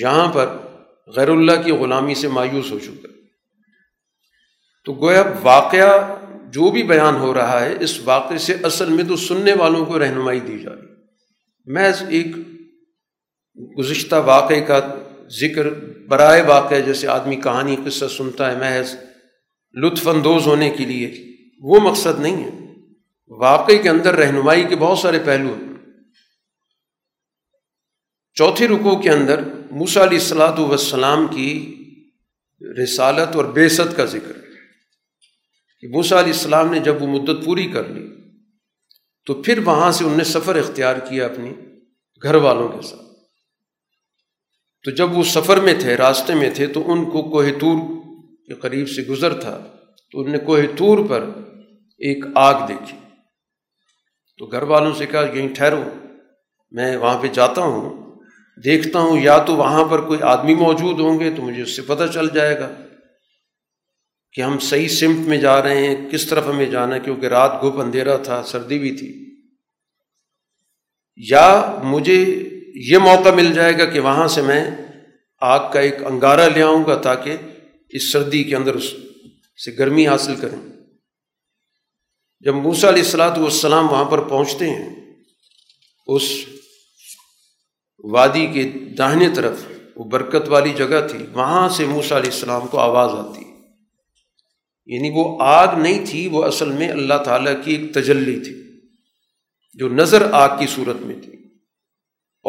یہاں پر غیر اللہ کی غلامی سے مایوس ہو چکا۔ تو گویا واقعہ جو بھی بیان ہو رہا ہے اس واقعے سے اصل میں تو سننے والوں کو رہنمائی دی جا رہی، محض ایک گزشتہ واقعے کا ذکر برائے واقعہ، جیسے آدمی کہانی قصہ سنتا ہے محض لطف اندوز ہونے کے لیے، وہ مقصد نہیں ہے۔ واقعے کے اندر رہنمائی کے بہت سارے پہلو ہیں۔ چوتھے رکوع کے اندر موسیٰ علیہ الصلوۃ والسلام کی رسالت اور بعثت کا ذکر ہے کہ موسیٰ علیہ السلام نے جب وہ مدت پوری کر لی تو پھر وہاں سے ان نے سفر اختیار کیا اپنی گھر والوں کے ساتھ۔ تو جب وہ سفر میں تھے، راستے میں تھے، تو ان کو کوہ طور کے قریب سے گزر تھا، تو ان نے کوہ طور پر ایک آگ دیکھی، تو گھر والوں سے کہا یہیں ٹھہرو، میں وہاں پہ جاتا ہوں، دیکھتا ہوں یا تو وہاں پر کوئی آدمی موجود ہوں گے تو مجھے اس سے پتہ چل جائے گا کہ ہم صحیح سمت میں جا رہے ہیں، کس طرف ہمیں جانا ہے، کیونکہ رات گھپ اندھیرا تھا، سردی بھی تھی، یا مجھے یہ موقع مل جائے گا کہ وہاں سے میں آگ کا ایک انگارہ لے آؤں گا تاکہ اس سردی کے اندر اس سے گرمی حاصل کریں۔ جب موسیٰ علیہ الصلوۃ والسلام وہاں پر پہنچتے ہیں، اس وادی کے داہنے طرف وہ برکت والی جگہ تھی، وہاں سے موسیٰ علیہ السلام کو آواز آتی، یعنی وہ آگ نہیں تھی، وہ اصل میں اللہ تعالیٰ کی ایک تجلی تھی جو نظر آگ کی صورت میں تھی،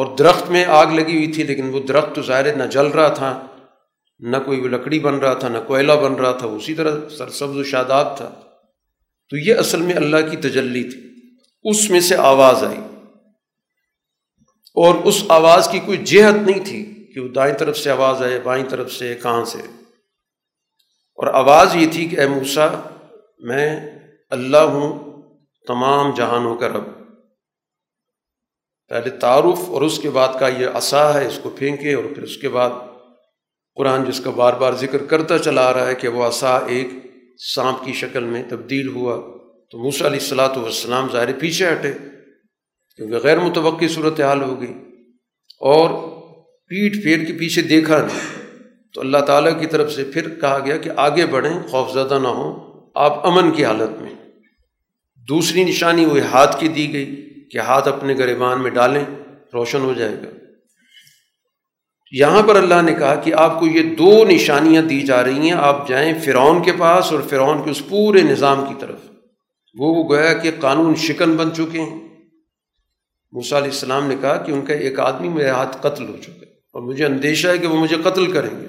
اور درخت میں آگ لگی ہوئی تھی، لیکن وہ درخت تو ظاہر نہ جل رہا تھا، نہ کوئی لکڑی بن رہا تھا، نہ کوئلہ بن رہا تھا، اسی طرح سرسبز و شاداب تھا، تو یہ اصل میں اللہ کی تجلی تھی، اس میں سے آواز آئی، اور اس آواز کی کوئی جہت نہیں تھی کہ وہ دائیں طرف سے آواز آئے، بائیں طرف سے، کہاں سے، اور آواز یہ تھی کہ اے موسیٰ، میں اللہ ہوں تمام جہانوں کا رب۔ پہلے تعارف اور اس کے بعد کا یہ عصا ہے، اس کو پھینکے، اور پھر اس کے بعد قرآن جس کا بار بار ذکر کرتا چلا رہا ہے کہ وہ عصا ایک سانپ کی شکل میں تبدیل ہوا، تو موسیٰ علیہ الصلوۃ والسلام ظاہر پیچھے ہٹے کیونکہ غیر متوقع صورتحال ہو گئی، اور پیٹ پھیر کے پیچھے دیکھا نہیں، تو اللہ تعالیٰ کی طرف سے پھر کہا گیا کہ آگے بڑھیں، خوف زدہ نہ ہوں، آپ امن کی حالت میں۔ دوسری نشانی وہ ہاتھ کی دی گئی کہ ہاتھ اپنے گریبان میں ڈالیں، روشن ہو جائے گا۔ یہاں پر اللہ نے کہا کہ آپ کو یہ دو نشانیاں دی جا رہی ہیں، آپ جائیں فرعون کے پاس اور فرعون کے اس پورے نظام کی طرف، وہ گویا کہ قانون شکن بن چکے ہیں۔ موسیٰ علیہ السلام نے کہا کہ ان کا ایک آدمی میرے ہاتھ قتل ہو چکا ہے اور مجھے اندیشہ ہے کہ وہ مجھے قتل کریں گے،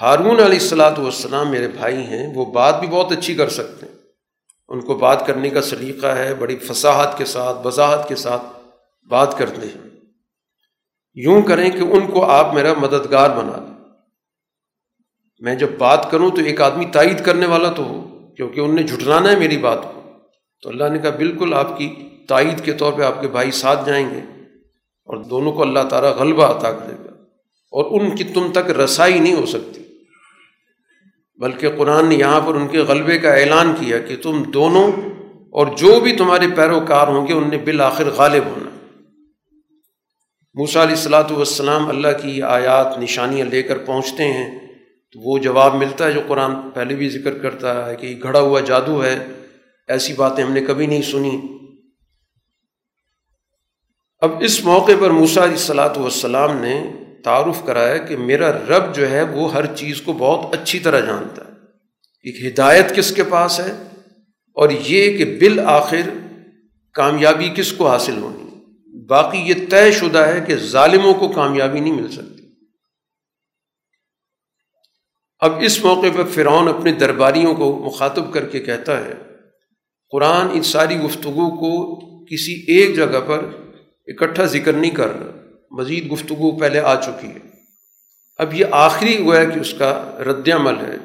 ہارون علیہ الصلوۃ والسلام میرے بھائی ہیں، وہ بات بھی بہت اچھی کر سکتے ہیں، ان کو بات کرنے کا سلیقہ ہے، بڑی فصاحت کے ساتھ، وضاحت کے ساتھ بات کرتے ہیں، یوں کریں کہ ان کو آپ میرا مددگار بنا دیں، میں جب بات کروں تو ایک آدمی تائید کرنے والا تو ہو، کیونکہ ان نے جھٹلانا ہے میری بات کو۔ تو اللہ نے کہا بالکل آپ کی تائید کے طور پہ آپ کے بھائی ساتھ جائیں گے، اور دونوں کو اللہ تعالیٰ غلبہ عطا کرے گا، اور ان کی تم تک رسائی نہیں ہو سکتی، بلکہ قرآن نے یہاں پر ان کے غلبے کا اعلان کیا کہ تم دونوں اور جو بھی تمہارے پیروکار ہوں گے ان نے بالآخر غالب ہونا۔ موسیٰ علیہ الصلوۃ والسلام اللہ کی آیات نشانیاں لے کر پہنچتے ہیں، تو وہ جواب ملتا ہے جو قرآن پہلے بھی ذکر کرتا ہے کہ یہ گھڑا ہوا جادو ہے، ایسی باتیں ہم نے کبھی نہیں سنی۔ اب اس موقع پر موسیٰ علیہ الصلوۃ والسلام نے تعارف کرایا کہ میرا رب جو ہے وہ ہر چیز کو بہت اچھی طرح جانتا ہے، ایک ہدایت کس کے پاس ہے، اور یہ کہ بالآخر کامیابی کس کو حاصل ہونی، باقی یہ طے شدہ ہے کہ ظالموں کو کامیابی نہیں مل سکتی۔ اب اس موقع پر فرعون اپنے درباریوں کو مخاطب کر کے کہتا ہے، قرآن ان ساری گفتگو کو کسی ایک جگہ پر اکٹھا ذکر نہیں کر رہا، مزید گفتگو پہلے آ چکی ہے، اب یہ آخری گویا کہ اس کا رد عمل ہے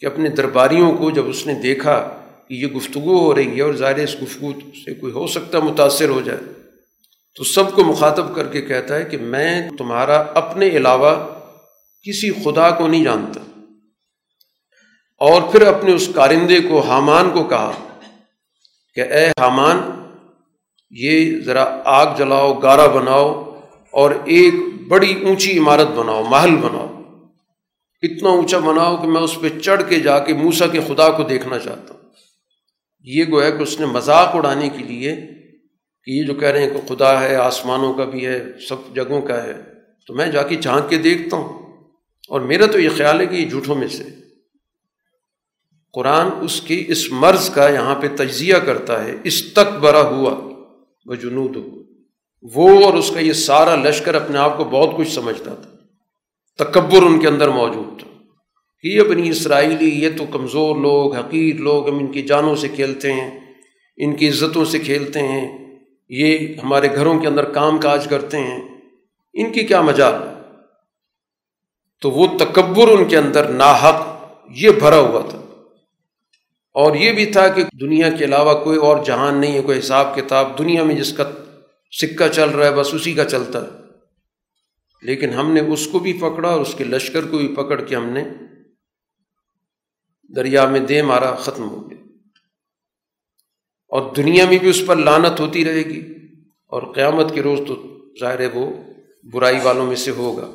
کہ اپنے درباریوں کو جب اس نے دیکھا کہ یہ گفتگو ہو رہی ہے اور ظاہر اس گفتگو سے کوئی ہو سکتا متاثر ہو جائے، تو سب کو مخاطب کر کے کہتا ہے کہ میں تمہارا اپنے علاوہ کسی خدا کو نہیں جانتا، اور پھر اپنے اس کارندے کو حامان کو کہا کہ اے حامان، یہ ذرا آگ جلاؤ، گارا بناؤ اور ایک بڑی اونچی عمارت بناؤ، محل بناؤ، اتنا اونچا بناؤ کہ میں اس پہ چڑھ کے جا کے موسیٰ کے خدا کو دیکھنا چاہتا ہوں۔ یہ گویا کہ اس نے مذاق اڑانے کے لیے کہ یہ جو کہہ رہے ہیں کہ خدا ہے، آسمانوں کا بھی ہے، سب جگہوں کا ہے، تو میں جا کے جھانک کے دیکھتا ہوں اور میرا تو یہ خیال ہے کہ یہ جھوٹوں میں سے۔ قرآن اس کی اس مرض کا یہاں پہ تجزیہ کرتا ہے، استکبر ہوا وجنود ہوا، وہ اور اس کا یہ سارا لشکر اپنے آپ کو بہت کچھ سمجھتا تھا، تکبر ان کے اندر موجود تھا کہ یہ بنی اسرائیلی، یہ تو کمزور لوگ، حقیر لوگ، ہم ان کی جانوں سے کھیلتے ہیں، ان کی عزتوں سے کھیلتے ہیں، یہ ہمارے گھروں کے اندر کام کاج کرتے ہیں، ان کی کیا مجال۔ تو وہ تکبر ان کے اندر ناحق یہ بھرا ہوا تھا، اور یہ بھی تھا کہ دنیا کے علاوہ کوئی اور جہان نہیں ہے، کوئی حساب کتاب دنیا میں جس کا سکہ چل رہا ہے بس اسی کا چلتا ہے۔ لیکن ہم نے اس کو بھی پکڑا اور اس کے لشکر کو بھی پکڑ کے ہم نے دریا میں دے مارا، ختم ہو گیا۔ اور دنیا میں بھی اس پر لعنت ہوتی رہے گی، اور قیامت کے روز تو ظاہر ہے وہ برائی والوں میں سے ہوگا۔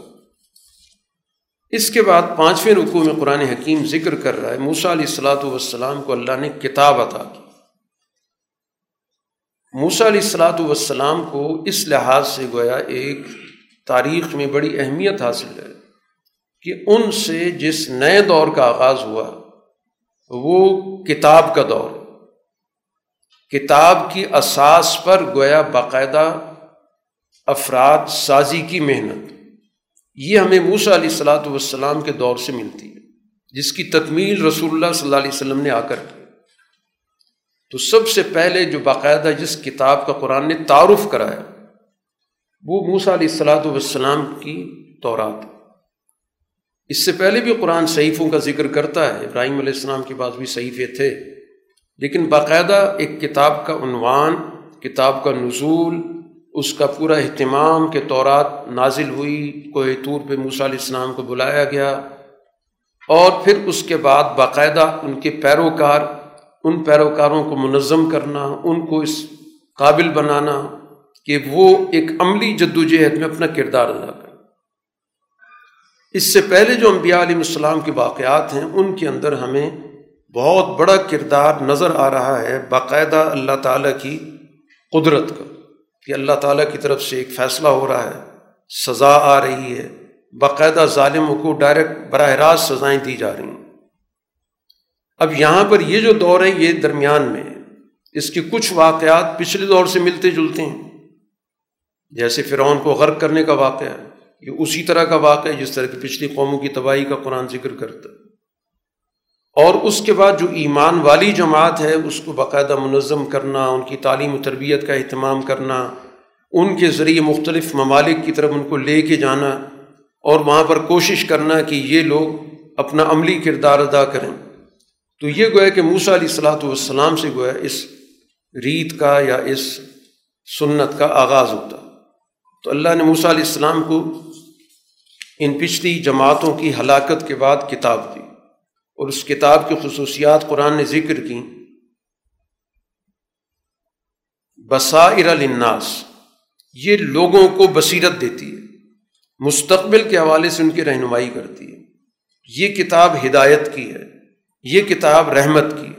اس کے بعد پانچویں رکوع میں قرآن حکیم ذکر کر رہا ہے، موسیٰ علیہ الصلاۃ والسلام کو اللہ نے کتاب عطا کی۔ موسیٰ علیہ الصلاۃ والسلام کو اس لحاظ سے گویا ایک تاریخ میں بڑی اہمیت حاصل ہے کہ ان سے جس نئے دور کا آغاز ہوا وہ کتاب کا دور ہے۔ کتاب کی اساس پر گویا باقاعدہ افراد سازی کی محنت، یہ ہمیں موسیٰ علیہ الصلاۃ والسلام کے دور سے ملتی ہے، جس کی تکمیل رسول اللہ صلی اللہ علیہ وسلم نے آ کر کی۔ تو سب سے پہلے جو باقاعدہ جس کتاب کا قرآن نے تعارف کرایا وہ موسیٰ علیہ الصلاۃ والسلام کی تورات ہے۔ اس سے پہلے بھی قرآن صحیفوں کا ذکر کرتا ہے، ابراہیم علیہ السلام کے پاس بھی صحیفے تھے، لیکن باقاعدہ ایک کتاب کا عنوان، کتاب کا نزول، اس کا پورا اہتمام کہ تورات نازل ہوئی، کوہ طور پہ موسیٰ علیہ السلام کو بلایا گیا، اور پھر اس کے بعد باقاعدہ ان کے پیروکار، ان پیروکاروں کو منظم کرنا، ان کو اس قابل بنانا کہ وہ ایک عملی جدوجہد میں اپنا کردار ادا کریں۔ اس سے پہلے جو انبیاء علیہ السلام کے واقعات ہیں ان کے اندر ہمیں بہت بڑا کردار نظر آ رہا ہے، باقاعدہ اللہ تعالیٰ کی قدرت کا، کہ اللہ تعالیٰ کی طرف سے ایک فیصلہ ہو رہا ہے، سزا آ رہی ہے، باقاعدہ ظالموں کو ڈائریکٹ براہ راست سزائیں دی جا رہی ہیں۔ اب یہاں پر یہ جو دور ہے یہ درمیان میں ہے، اس کے کچھ واقعات پچھلے دور سے ملتے جلتے ہیں، جیسے فرعون کو غرق کرنے کا واقعہ، یہ اسی طرح کا واقعہ ہے جس طرح کی پچھلی قوموں کی تباہی کا قرآن ذکر کرتا ہے۔ اور اس کے بعد جو ایمان والی جماعت ہے اس کو باقاعدہ منظم کرنا، ان کی تعلیم و تربیت کا اہتمام کرنا، ان کے ذریعے مختلف ممالک کی طرف ان کو لے کے جانا، اور وہاں پر کوشش کرنا کہ یہ لوگ اپنا عملی کردار ادا کریں۔ تو یہ گویا کہ موسیٰ علیہ الصلاۃ والسلام سے گویا اس ریت کا یا اس سنت کا آغاز ہوتا۔ تو اللہ نے موسیٰ علیہ السلام کو ان پچھلی جماعتوں کی ہلاکت کے بعد کتاب دی، اور اس کتاب کی خصوصیات قرآن نے ذکر کی، بصائر للناس، یہ لوگوں کو بصیرت دیتی ہے، مستقبل کے حوالے سے ان کی رہنمائی کرتی ہے۔ یہ کتاب ہدایت کی ہے، یہ کتاب رحمت کی ہے۔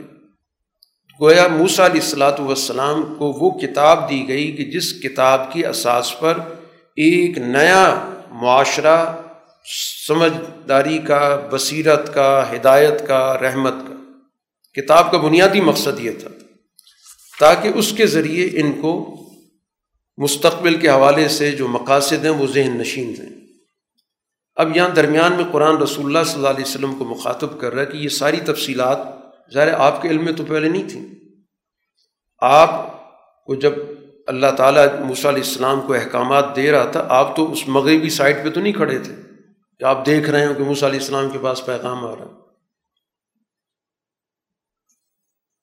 گویا موسیٰ علیہ الصلاۃ والسلام کو وہ کتاب دی گئی کہ جس کتاب کی اساس پر ایک نیا معاشرہ سمجھداری کا، بصیرت کا، ہدایت کا، رحمت کا، کتاب کا بنیادی مقصد یہ تھا، تاکہ اس کے ذریعے ان کو مستقبل کے حوالے سے جو مقاصد ہیں وہ ذہن نشین ہیں۔ اب یہاں درمیان میں قرآن رسول اللہ صلی اللہ علیہ وسلم کو مخاطب کر رہا ہے کہ یہ ساری تفصیلات ظاہر آپ کے علم میں تو پہلے نہیں تھیں۔ آپ کو جب اللہ تعالیٰ موسیٰ علیہ السلام کو احکامات دے رہا تھا، آپ تو اس مغربی سائٹ پہ تو نہیں کھڑے تھے کہ آپ دیکھ رہے ہو کہ موسیٰ علیہ السلام کے پاس پیغام آ رہا ہے۔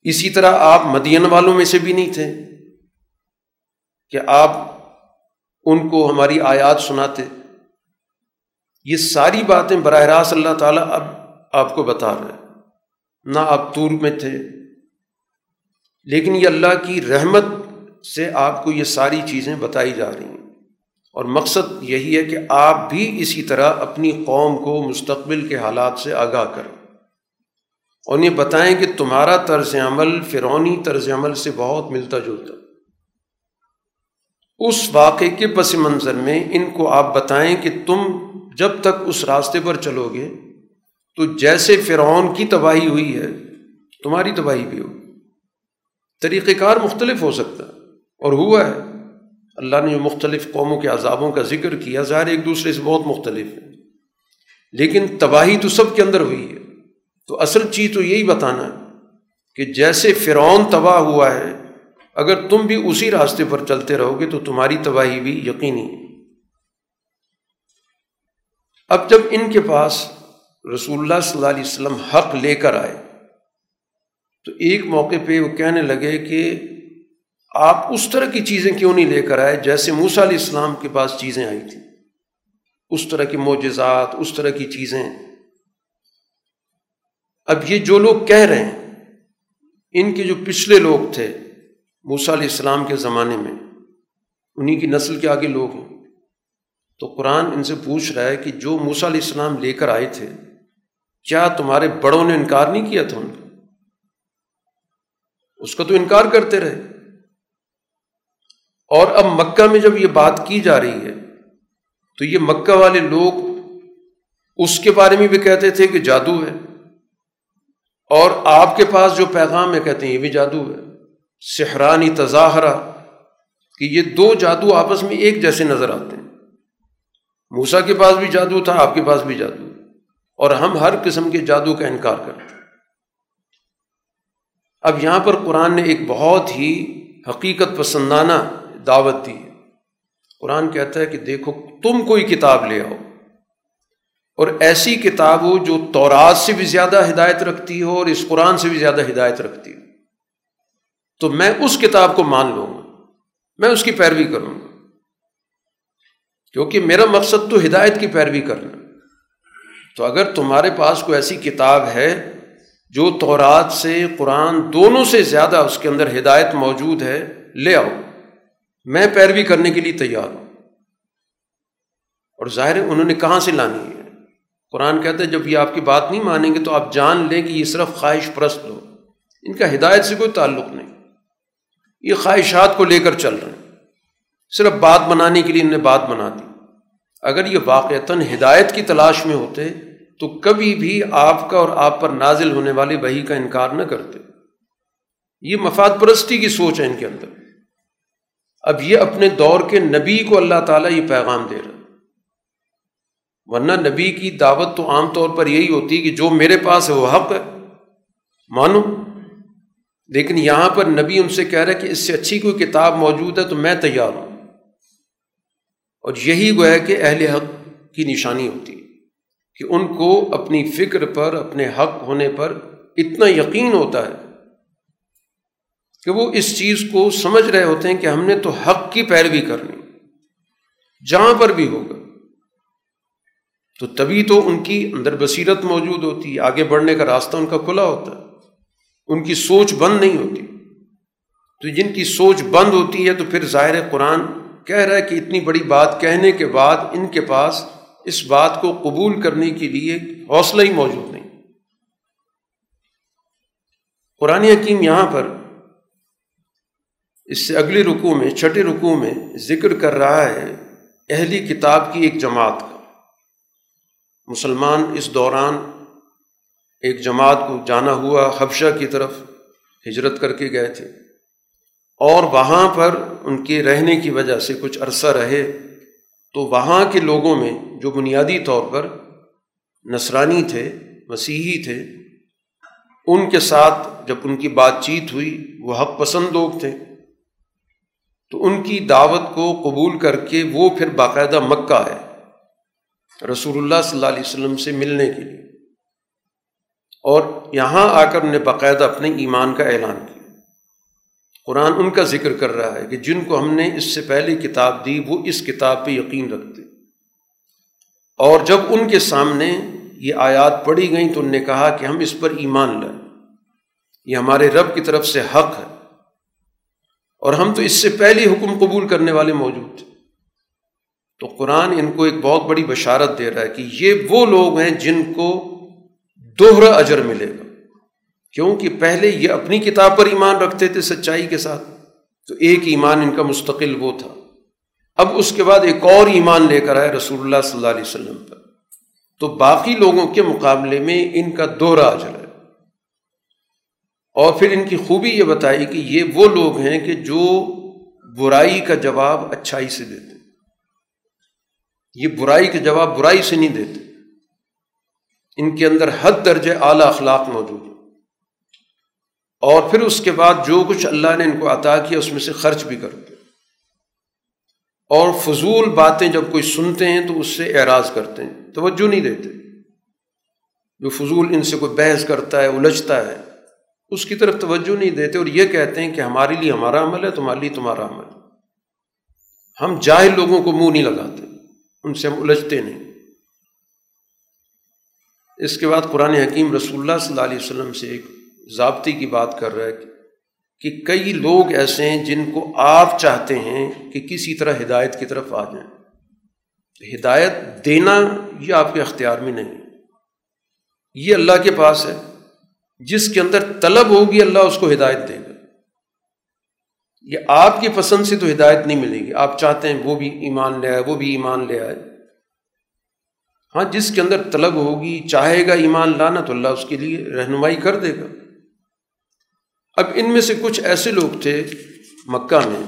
اسی طرح آپ مدین والوں میں سے بھی نہیں تھے کہ آپ ان کو ہماری آیات سناتے۔ یہ ساری باتیں براہ راست اللہ تعالیٰ اب آپ کو بتا رہا ہے، نہ آپ طور میں تھے، لیکن یہ اللہ کی رحمت سے آپ کو یہ ساری چیزیں بتائی جا رہی ہیں، اور مقصد یہی ہے کہ آپ بھی اسی طرح اپنی قوم کو مستقبل کے حالات سے آگاہ کریں، اور انہیں بتائیں کہ تمہارا طرز عمل فرعونی طرز عمل سے بہت ملتا جلتا، اس واقعے کے پس منظر میں ان کو آپ بتائیں کہ تم جب تک اس راستے پر چلو گے تو جیسے فرعون کی تباہی ہوئی ہے تمہاری تباہی بھی ہو. طریقہ کار مختلف ہو سکتا اور ہوا ہے. اللہ نے جو مختلف قوموں کے عذابوں کا ذکر کیا ظاہر ایک دوسرے سے بہت مختلف ہے، لیکن تباہی تو سب کے اندر ہوئی ہے. تو اصل چیز تو یہی بتانا ہے کہ جیسے فرعون تباہ ہوا ہے اگر تم بھی اسی راستے پر چلتے رہو گے تو تمہاری تباہی بھی یقینی ہے. اب جب ان کے پاس رسول اللہ صلی اللہ علیہ وسلم حق لے کر آئے تو ایک موقع پہ وہ کہنے لگے کہ آپ اس طرح کی چیزیں کیوں نہیں لے کر آئے جیسے موسیٰ علیہ السلام کے پاس چیزیں آئی تھیں، اس طرح کے معجزات، اس طرح کی چیزیں. اب یہ جو لوگ کہہ رہے ہیں ان کے جو پچھلے لوگ تھے موسیٰ علیہ السلام کے زمانے میں انہی کی نسل کے آگے لوگ ہیں. تو قرآن ان سے پوچھ رہا ہے کہ جو موسیٰ علیہ السلام لے کر آئے تھے کیا تمہارے بڑوں نے انکار نہیں کیا تھا؟ ان کا اس کا تو انکار کرتے رہے. اور اب مکہ میں جب یہ بات کی جا رہی ہے تو یہ مکہ والے لوگ اس کے بارے میں بھی کہتے تھے کہ جادو ہے، اور آپ کے پاس جو پیغام ہے کہتے ہیں یہ بھی جادو ہے، سحرانی تظاہرہ، کہ یہ دو جادو آپس میں ایک جیسے نظر آتے ہیں. موسیٰ کے پاس بھی جادو تھا، آپ کے پاس بھی جادو، اور ہم ہر قسم کے جادو کا انکار کرتے ہیں. اب یہاں پر قرآن نے ایک بہت ہی حقیقت پسندانہ دعوت دی ہے. قرآن کہتا ہے کہ دیکھو تم کوئی کتاب لے آؤ اور ایسی کتاب ہو جو تورات سے بھی زیادہ ہدایت رکھتی ہو اور اس قرآن سے بھی زیادہ ہدایت رکھتی ہو، تو میں اس کتاب کو مان لوں گا، میں اس کی پیروی کروں گا، کیونکہ میرا مقصد تو ہدایت کی پیروی کرنا. تو اگر تمہارے پاس کوئی ایسی کتاب ہے جو تورات سے قرآن دونوں سے زیادہ اس کے اندر ہدایت موجود ہے لے آؤ، میں پیروی کرنے کے لیے تیار ہوں. اور ظاہر ہے انہوں نے کہاں سے لانی ہے؟ قرآن کہتا ہے جب یہ آپ کی بات نہیں مانیں گے تو آپ جان لیں کہ یہ صرف خواہش پرست لوگ، ان کا ہدایت سے کوئی تعلق نہیں، یہ خواہشات کو لے کر چل رہے ہیں، صرف بات بنانے کے لیے انہوں نے بات بنا دی. اگر یہ واقعتاً ہدایت کی تلاش میں ہوتے تو کبھی بھی آپ کا اور آپ پر نازل ہونے والی وحی کا انکار نہ کرتے. یہ مفاد پرستی کی سوچ ہے ان کے اندر. اب یہ اپنے دور کے نبی کو اللہ تعالیٰ یہ پیغام دے رہا ہے، ورنہ نبی کی دعوت تو عام طور پر یہی ہوتی کہ جو میرے پاس ہے وہ حق ہے مانو، لیکن یہاں پر نبی ان سے کہہ رہا ہے کہ اس سے اچھی کوئی کتاب موجود ہے تو میں تیار ہوں. اور یہی گویا کہ اہل حق کی نشانی ہوتی ہے کہ ان کو اپنی فکر پر، اپنے حق ہونے پر اتنا یقین ہوتا ہے کہ وہ اس چیز کو سمجھ رہے ہوتے ہیں کہ ہم نے تو حق کی پیروی کرنی جہاں پر بھی ہوگا. تو تبھی تو ان کی اندر بصیرت موجود ہوتی ہے، آگے بڑھنے کا راستہ ان کا کھلا ہوتا ہے، ان کی سوچ بند نہیں ہوتی. تو جن کی سوچ بند ہوتی ہے تو پھر ظاہر قرآن کہہ رہا ہے کہ اتنی بڑی بات کہنے کے بعد ان کے پاس اس بات کو قبول کرنے کے لیے حوصلہ ہی موجود نہیں. قرآن حکیم یہاں پر اس سے اگلے رکوع میں، چھٹے رکوع میں ذکر کر رہا ہے اہلی کتاب کی ایک جماعت کا. مسلمان اس دوران ایک جماعت کو جانا ہوا حبشہ کی طرف ہجرت کر کے گئے تھے، اور وہاں پر ان کے رہنے کی وجہ سے کچھ عرصہ رہے. تو وہاں کے لوگوں میں جو بنیادی طور پر نصرانی تھے، مسیحی تھے، ان کے ساتھ جب ان کی بات چیت ہوئی، وہ حق پسند لوگ تھے، تو ان کی دعوت کو قبول کر کے وہ پھر باقاعدہ مکہ آئے رسول اللہ صلی اللہ علیہ وسلم سے ملنے کے لیے، اور یہاں آ کر انہیں باقاعدہ اپنے ایمان کا اعلان کیا. قرآن ان کا ذکر کر رہا ہے کہ جن کو ہم نے اس سے پہلے کتاب دی وہ اس کتاب پہ یقین رکھتے، اور جب ان کے سامنے یہ آیات پڑھی گئیں تو انہوں نے کہا کہ ہم اس پر ایمان لائیں، یہ ہمارے رب کی طرف سے حق ہے، اور ہم تو اس سے پہلے حکم قبول کرنے والے موجود تھے. تو قرآن ان کو ایک بہت بڑی بشارت دے رہا ہے کہ یہ وہ لوگ ہیں جن کو دوہرا اجر ملے گا، کیونکہ پہلے یہ اپنی کتاب پر ایمان رکھتے تھے سچائی کے ساتھ، تو ایک ایمان ان کا مستقل وہ تھا، اب اس کے بعد ایک اور ایمان لے کر آئے رسول اللہ صلی اللہ علیہ وسلم پر، تو باقی لوگوں کے مقابلے میں ان کا دوہرا اجر ہے۔ اور پھر ان کی خوبی یہ بتائی کہ یہ وہ لوگ ہیں کہ جو برائی کا جواب اچھائی سے دیتے، یہ برائی کا جواب برائی سے نہیں دیتے، ان کے اندر حد درجہ اعلیٰ اخلاق موجود ہے۔ اور پھر اس کے بعد جو کچھ اللہ نے ان کو عطا کیا اس میں سے خرچ بھی کرتے، اور فضول باتیں جب کوئی سنتے ہیں تو اس سے اعراض کرتے ہیں، توجہ نہیں دیتے۔ جو فضول ان سے کوئی بحث کرتا ہے، الجھتا ہے، اس کی طرف توجہ نہیں دیتے، اور یہ کہتے ہیں کہ ہمارے لیے ہمارا عمل ہے، تمہارے لیے تمہارا عمل ہے۔ ہم جاہل لوگوں کو منہ نہیں لگاتے، ان سے ہم الجھتے نہیں۔ اس کے بعد قرآن حکیم رسول اللہ صلی اللہ علیہ وسلم سے ایک ضابطے کی بات کر رہا ہے کہ کئی لوگ ایسے ہیں جن کو آپ چاہتے ہیں کہ کسی طرح ہدایت کی طرف آ جائیں، ہدایت دینا یہ آپ کے اختیار میں نہیں، یہ اللہ کے پاس ہے، جس کے اندر طلب ہوگی اللہ اس کو ہدایت دے گا۔ یہ آپ کی پسند سے تو ہدایت نہیں ملے گی، آپ چاہتے ہیں وہ بھی ایمان لے آئے، وہ بھی ایمان لے آئے، ہاں جس کے اندر طلب ہوگی، چاہے گا ایمان لانا تو اللہ اس کے لیے رہنمائی کر دے گا۔ اب ان میں سے کچھ ایسے لوگ تھے مکہ میں،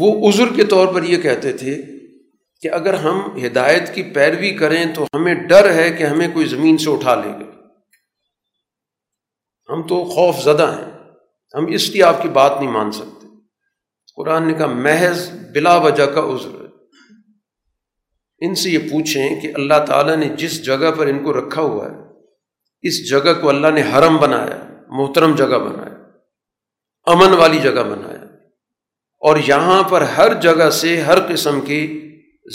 وہ عذر کے طور پر یہ کہتے تھے کہ اگر ہم ہدایت کی پیروی کریں تو ہمیں ڈر ہے کہ ہمیں کوئی زمین سے اٹھا لے گا، ہم تو خوف زدہ ہیں، ہم اس لیے آپ کی بات نہیں مان سکتے۔ قرآن نے کہا محض بلا وجہ کا عذر ہے۔ ان سے یہ پوچھیں کہ اللہ تعالیٰ نے جس جگہ پر ان کو رکھا ہوا ہے، اس جگہ کو اللہ نے حرم بنایا، محترم جگہ بنایا، امن والی جگہ بنایا، اور یہاں پر ہر جگہ سے ہر قسم کے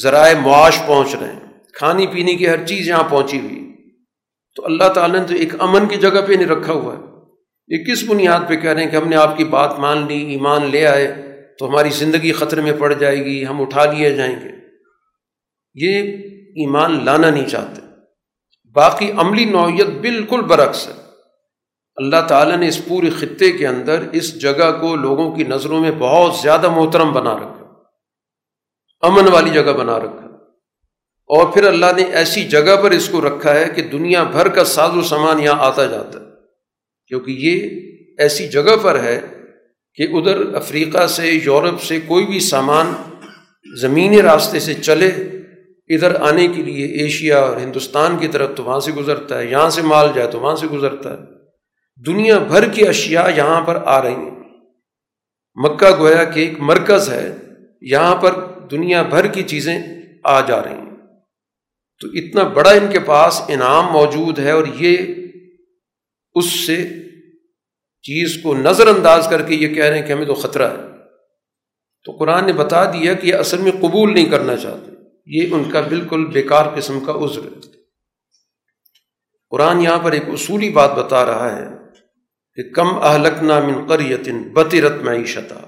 ذرائع معاش پہنچ رہے ہیں، کھانے پینے کی ہر چیز یہاں پہنچی ہوئی، تو اللہ تعالیٰ نے تو ایک امن کی جگہ پہ انہیں رکھا ہوا ہے۔ یہ کس بنیاد پہ کہہ رہے ہیں کہ ہم نے آپ کی بات مان لی، ایمان لے آئے تو ہماری زندگی خطرے میں پڑ جائے گی، ہم اٹھا لیے جائیں گے؟ یہ ایمان لانا نہیں چاہتے۔ باقی عملی نوعیت بالکل برعکس ہے، اللہ تعالیٰ نے اس پورے خطے کے اندر اس جگہ کو لوگوں کی نظروں میں بہت زیادہ محترم بنا رکھا، امن والی جگہ بنا رکھا، اور پھر اللہ نے ایسی جگہ پر اس کو رکھا ہے کہ دنیا بھر کا ساز و سامان یہاں آتا جاتا ہے، کیونکہ یہ ایسی جگہ پر ہے کہ ادھر افریقہ سے، یورپ سے کوئی بھی سامان زمینی راستے سے چلے ادھر آنے کے لیے ایشیا اور ہندوستان کی طرف، تو وہاں سے گزرتا ہے، یہاں سے مال جائے تو وہاں سے گزرتا ہے، دنیا بھر کی اشیاء یہاں پر آ رہی ہیں۔ مکہ گویا کہ ایک مرکز ہے، یہاں پر دنیا بھر کی چیزیں آ جا رہی ہیں، تو اتنا بڑا ان کے پاس انعام موجود ہے، اور یہ اس سے چیز کو نظر انداز کر کے یہ کہہ رہے ہیں کہ ہمیں تو خطرہ ہے۔ تو قرآن نے بتا دیا کہ یہ اصل میں قبول نہیں کرنا چاہتے، یہ ان کا بالکل بیکار قسم کا عذر ہے۔ قرآن یہاں پر ایک اصولی بات بتا رہا ہے کہ کم اہلکنا من قریۃ بطرت معیشتہا،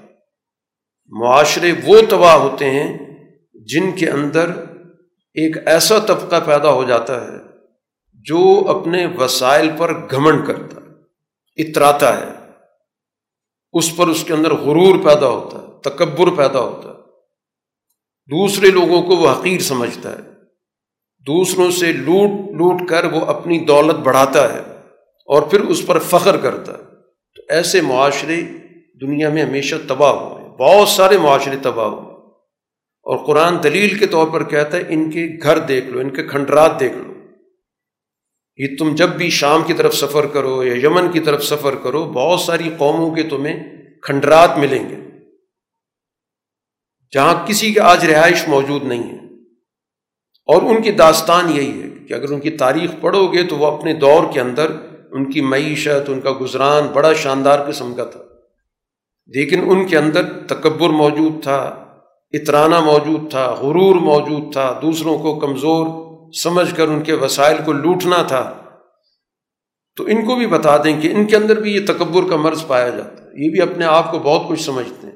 معاشرے وہ تباہ ہوتے ہیں جن کے اندر ایک ایسا طبقہ پیدا ہو جاتا ہے جو اپنے وسائل پر گھمنڈ کرتا ہے، اتراتا ہے، اس پر اس کے اندر غرور پیدا ہوتا ہے، تکبر پیدا ہوتا ہے، دوسرے لوگوں کو وہ حقیر سمجھتا ہے، دوسروں سے لوٹ لوٹ کر وہ اپنی دولت بڑھاتا ہے اور پھر اس پر فخر کرتا ہے۔ تو ایسے معاشرے دنیا میں ہمیشہ تباہ ہوئے، بہت سارے معاشرے تباہ ہوئے، اور قرآن دلیل کے طور پر کہتا ہے ان کے گھر دیکھ لو، ان کے کھنڈرات دیکھ لو، یہ تم جب بھی شام کی طرف سفر کرو یا یمن کی طرف سفر کرو، بہت ساری قوموں کے تمہیں کھنڈرات ملیں گے جہاں کسی کے آج رہائش موجود نہیں ہے، اور ان کی داستان یہی ہے کہ اگر ان کی تاریخ پڑھو گے تو وہ اپنے دور کے اندر ان کی معیشت، ان کا گزران بڑا شاندار قسم کا تھا، لیکن ان کے اندر تکبر موجود تھا، اترانا موجود تھا، غرور موجود تھا، دوسروں کو کمزور سمجھ کر ان کے وسائل کو لوٹنا تھا۔ تو ان کو بھی بتا دیں کہ ان کے اندر بھی یہ تکبر کا مرض پایا جاتا ہے، یہ بھی اپنے آپ کو بہت کچھ سمجھتے ہیں،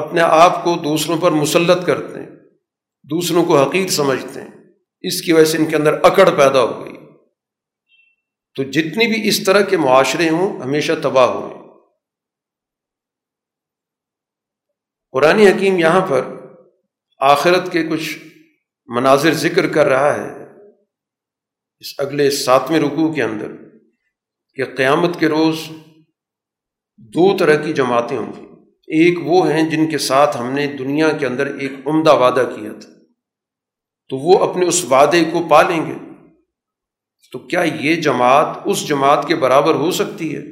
اپنے آپ کو دوسروں پر مسلط کرتے ہیں، دوسروں کو حقیر سمجھتے ہیں، اس کی وجہ سے ان کے اندر اکڑ پیدا ہو گئی۔ تو جتنی بھی اس طرح کے معاشرے ہوں ہمیشہ تباہ ہوئے۔ قرآن حکیم یہاں پر آخرت کے کچھ مناظر ذکر کر رہا ہے اس اگلے ساتویں رکوع کے اندر، کہ قیامت کے روز دو طرح کی جماعتیں ہوں گی، ایک وہ ہیں جن کے ساتھ ہم نے دنیا کے اندر ایک عمدہ وعدہ کیا تھا تو وہ اپنے اس وعدے کو پا لیں گے، تو کیا یہ جماعت اس جماعت کے برابر ہو سکتی ہے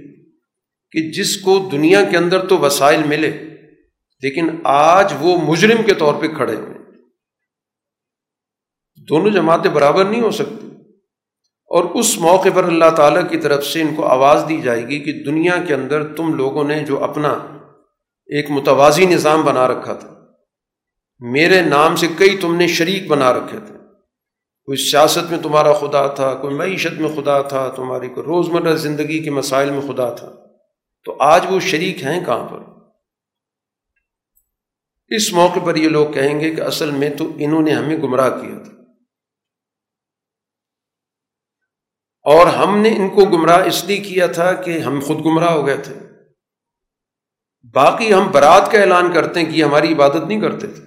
کہ جس کو دنیا کے اندر تو وسائل ملے لیکن آج وہ مجرم کے طور پہ کھڑے ہوئے؟ دونوں جماعتیں برابر نہیں ہو سکتی، اور اس موقع پر اللہ تعالیٰ کی طرف سے ان کو آواز دی جائے گی کہ دنیا کے اندر تم لوگوں نے جو اپنا ایک متوازی نظام بنا رکھا تھا، میرے نام سے کئی تم نے شریک بنا رکھے تھے، کوئی سیاست میں تمہارا خدا تھا، کوئی معیشت میں خدا تھا، تمہاری کوئی روزمرہ زندگی کے مسائل میں خدا تھا، تو آج وہ شریک ہیں کہاں پر؟ اس موقع پر یہ لوگ کہیں گے کہ اصل میں تو انہوں نے ہمیں گمراہ کیا تھا اور ہم نے ان کو گمراہ اس لیے کیا تھا کہ ہم خود گمراہ ہو گئے تھے، باقی ہم برات کا اعلان کرتے ہیں کہ ہماری عبادت نہیں کرتے تھے،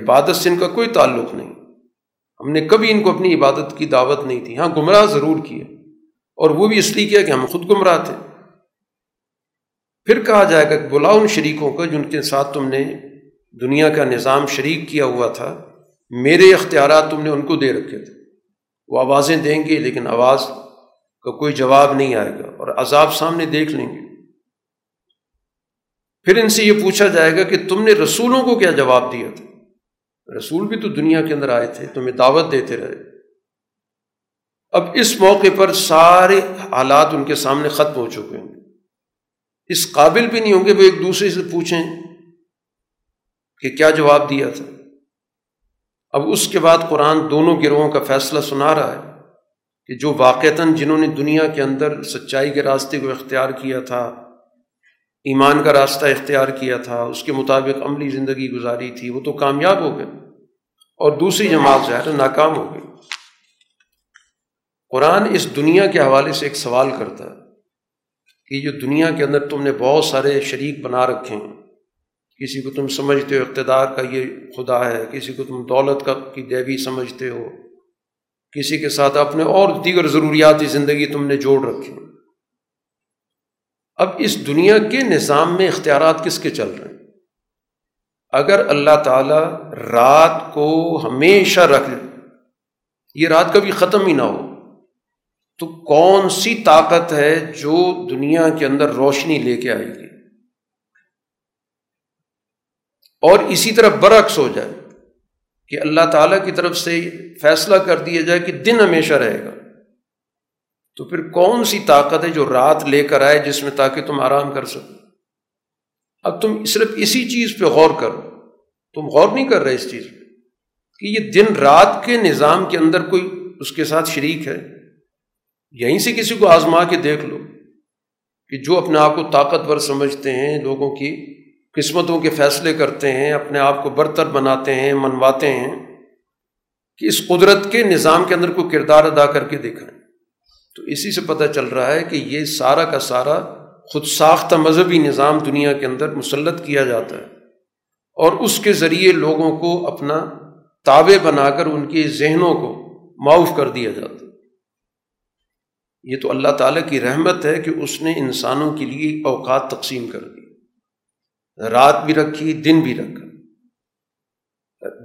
عبادت سے ان کا کوئی تعلق نہیں، ہم نے کبھی ان کو اپنی عبادت کی دعوت نہیں دی، ہاں گمراہ ضرور کیا اور وہ بھی اس لیے کیا کہ ہم خود گمراہ تھے۔ پھر کہا جائے گا کہ بلاؤ ان شریکوں کو جن کے ساتھ تم نے دنیا کا نظام شریک کیا ہوا تھا، میرے اختیارات تم نے ان کو دے رکھے تھے، وہ آوازیں دیں گے لیکن آواز کا کوئی جواب نہیں آئے گا اور عذاب سامنے دیکھ لیں گے۔ پھر ان سے یہ پوچھا جائے گا کہ تم نے رسولوں کو کیا جواب دیا تھا، رسول بھی تو دنیا کے اندر آئے تھے، تمہیں دعوت دیتے رہے۔ اب اس موقع پر سارے حالات ان کے سامنے ختم ہو چکے ہوں گے، اس قابل بھی نہیں ہوں گے وہ ایک دوسرے سے پوچھیں کہ کیا جواب دیا تھا۔ اب اس کے بعد قرآن دونوں گروہوں کا فیصلہ سنا رہا ہے کہ جو واقعتاً جنہوں نے دنیا کے اندر سچائی کے راستے کو اختیار کیا تھا، ایمان کا راستہ اختیار کیا تھا، اس کے مطابق عملی زندگی گزاری تھی، وہ تو کامیاب ہو گئے اور دوسری جماعت ظاہر ناکام ہو گئی۔ قرآن اس دنیا کے حوالے سے ایک سوال کرتا ہے کہ جو دنیا کے اندر تم نے بہت سارے شریک بنا رکھے ہیں، کسی کو تم سمجھتے ہو اقتدار کا یہ خدا ہے، کسی کو تم دولت کا کی دیوی سمجھتے ہو، کسی کے ساتھ اپنے اور دیگر ضروریاتی زندگی تم نے جوڑ رکھی۔ اب اس دنیا کے نظام میں اختیارات کس کے چل رہے ہیں؟ اگر اللہ تعالیٰ رات کو ہمیشہ رکھ لے، یہ رات کبھی ختم ہی نہ ہو، تو کون سی طاقت ہے جو دنیا کے اندر روشنی لے کے آئے گی؟ اور اسی طرح برعکس ہو جائے کہ اللہ تعالیٰ کی طرف سے فیصلہ کر دیا جائے کہ دن ہمیشہ رہے گا، تو پھر کون سی طاقت ہے جو رات لے کر آئے جس میں تاکہ تم آرام کر سکو؟ اب تم صرف اسی چیز پہ غور کرو، تم غور نہیں کر رہے اس چیز پہ کہ یہ دن رات کے نظام کے اندر کوئی اس کے ساتھ شریک ہے۔ یہیں سے کسی کو آزما کے دیکھ لو کہ جو اپنے آپ کو طاقتور سمجھتے ہیں، لوگوں کی قسمتوں کے فیصلے کرتے ہیں، اپنے آپ کو برتر بناتے ہیں، منواتے ہیں، کہ اس قدرت کے نظام کے اندر کوئی کردار ادا کر کے دیکھا۔ تو اسی سے پتہ چل رہا ہے کہ یہ سارا کا سارا خود ساختہ مذہبی نظام دنیا کے اندر مسلط کیا جاتا ہے اور اس کے ذریعے لوگوں کو اپنا تابع بنا کر ان کے ذہنوں کو معاف کر دیا جاتا ہے۔ یہ تو اللہ تعالیٰ کی رحمت ہے کہ اس نے انسانوں کے لیے اوقات تقسیم کر دی، رات بھی رکھی، دن بھی رکھا۔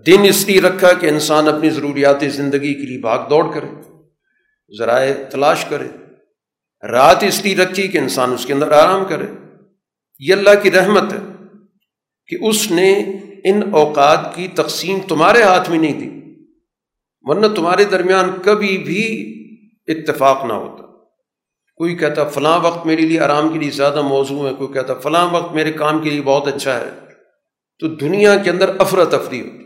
دن اس لیے رکھا کہ انسان اپنی ضروریات زندگی کے لیے بھاگ دوڑ کرے، ذرائع تلاش کرے، رات اس لیے رکھی کہ انسان اس کے اندر آرام کرے۔ یہ اللہ کی رحمت ہے کہ اس نے ان اوقات کی تقسیم تمہارے ہاتھ میں نہیں دی، ورنہ تمہارے درمیان کبھی بھی اتفاق نہ ہوتا۔ کوئی کہتا فلاں وقت میرے لیے آرام کے لیے زیادہ موزوں ہے، کوئی کہتا فلاں وقت میرے کام کے لیے بہت اچھا ہے، تو دنیا کے اندر افراتفری ہوتی۔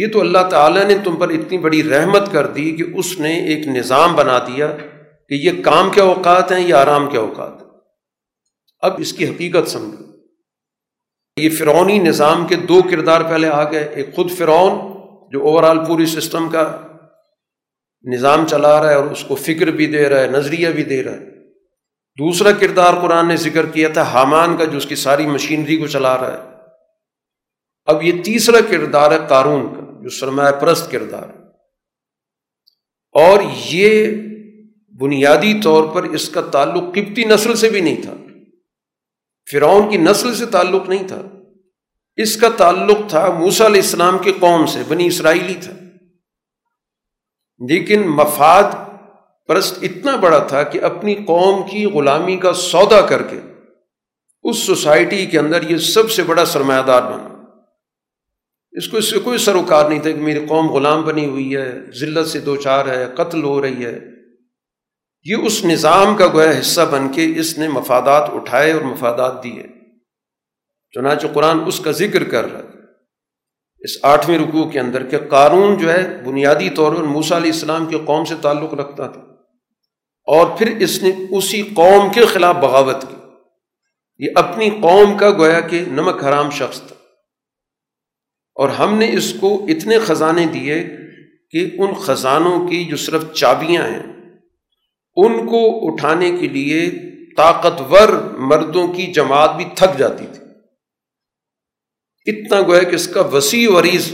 یہ تو اللہ تعالیٰ نے تم پر اتنی بڑی رحمت کر دی کہ اس نے ایک نظام بنا دیا کہ یہ کام کے اوقات ہیں، یہ آرام کے اوقات ہیں۔ اب اس کی حقیقت سمجھو، یہ فرعونی نظام کے دو کردار پہلے آ گئے، ایک خود فرعون جو اوورآل پوری سسٹم کا نظام چلا رہا ہے اور اس کو فکر بھی دے رہا ہے، نظریہ بھی دے رہا ہے، دوسرا کردار قرآن نے ذکر کیا تھا حامان کا جو اس کی ساری مشینری کو چلا رہا ہے، اب یہ تیسرا کردار ہے قارون کا جو سرمایہ پرست کردار ہے، اور یہ بنیادی طور پر اس کا تعلق قبطی نسل سے بھی نہیں تھا، فرعون کی نسل سے تعلق نہیں تھا، اس کا تعلق تھا موسیٰ علیہ السلام کی قوم سے، بنی اسرائیلی تھا، لیکن مفاد پرست اتنا بڑا تھا کہ اپنی قوم کی غلامی کا سودا کر کے اس سوسائٹی کے اندر یہ سب سے بڑا سرمایہ دار بنا، اس کو اس سے کوئی سروکار نہیں تھا کہ میری قوم غلام بنی ہوئی ہے، ذلت سے دوچار ہے، قتل ہو رہی ہے، یہ اس نظام کا گویا حصہ بن کے اس نے مفادات اٹھائے اور مفادات دیے۔ چنانچہ قرآن اس کا ذکر کر رہا ہے اس آٹھویں رکوع کے اندر کہ قارون جو ہے بنیادی طور پر موسیٰ علیہ السلام کی قوم سے تعلق رکھتا تھا، اور پھر اس نے اسی قوم کے خلاف بغاوت کی، یہ اپنی قوم کا گویا کہ نمک حرام شخص تھا، اور ہم نے اس کو اتنے خزانے دیے کہ ان خزانوں کی جو صرف چابیاں ہیں ان کو اٹھانے کے لیے طاقتور مردوں کی جماعت بھی تھک جاتی تھی، اتنا گویا کہ اس کا وسیع و عریض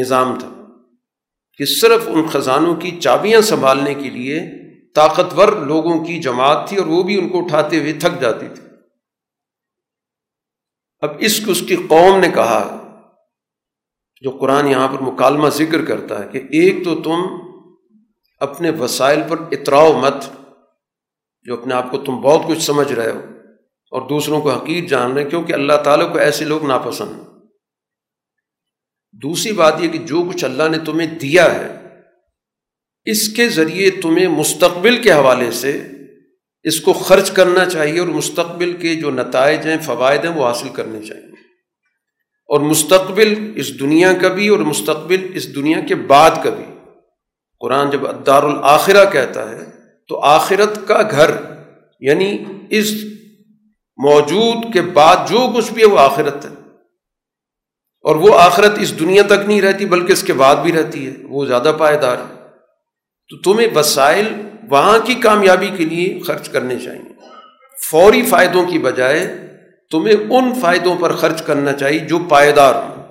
نظام تھا کہ صرف ان خزانوں کی چابیاں سنبھالنے کے لیے طاقتور لوگوں کی جماعت تھی، اور وہ بھی ان کو اٹھاتے ہوئے تھک جاتی تھی۔ اب اس کو اس کی قوم نے کہا، جو قرآن یہاں پر مکالمہ ذکر کرتا ہے کہ ایک تو تم اپنے وسائل پر اتراؤ مت، جو اپنے آپ کو تم بہت کچھ سمجھ رہے ہو اور دوسروں کو حقیر جان رہے ہیں، کیونکہ اللہ تعالیٰ کو ایسے لوگ ناپسند۔ دوسری بات یہ کہ جو کچھ اللہ نے تمہیں دیا ہے اس کے ذریعے تمہیں مستقبل کے حوالے سے اس کو خرچ کرنا چاہیے، اور مستقبل کے جو نتائج ہیں، فوائد ہیں، وہ حاصل کرنے چاہیے، اور مستقبل اس دنیا کا بھی اور مستقبل اس دنیا کے بعد کا بھی۔ قرآن جب دار الآخرہ کہتا ہے تو آخرت کا گھر یعنی اس موجود کے بعد جو کچھ بھی ہے وہ آخرت ہے، اور وہ آخرت اس دنیا تک نہیں رہتی بلکہ اس کے بعد بھی رہتی ہے، وہ زیادہ پائیدار ہے۔ تو تمہیں وسائل وہاں کی کامیابی کے لیے خرچ کرنے چاہیے، فوری فائدوں کی بجائے تمہیں ان فائدوں پر خرچ کرنا چاہیے جو پائیدار ہوں،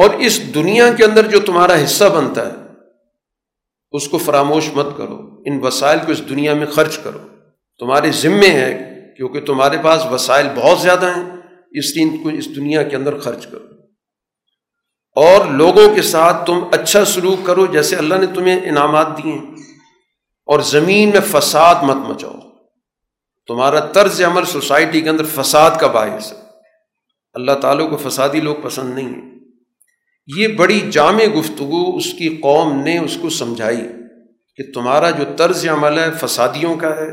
اور اس دنیا کے اندر جو تمہارا حصہ بنتا ہے اس کو فراموش مت کرو، ان وسائل کو اس دنیا میں خرچ کرو، تمہارے ذمے ہے، کیونکہ تمہارے پاس وسائل بہت زیادہ ہیں، اس لیے ان کو اس دنیا کے اندر خرچ کرو، اور لوگوں کے ساتھ تم اچھا سلوک کرو جیسے اللہ نے تمہیں انعامات دیے ہیں، اور زمین میں فساد مت مچاؤ، تمہارا طرز عمل سوسائٹی کے اندر فساد کا باعث ہے، اللہ تعالیٰ کو فسادی لوگ پسند نہیں ہیں۔ یہ بڑی جامع گفتگو اس کی قوم نے اس کو سمجھائی کہ تمہارا جو طرز عمل ہے فسادیوں کا ہے،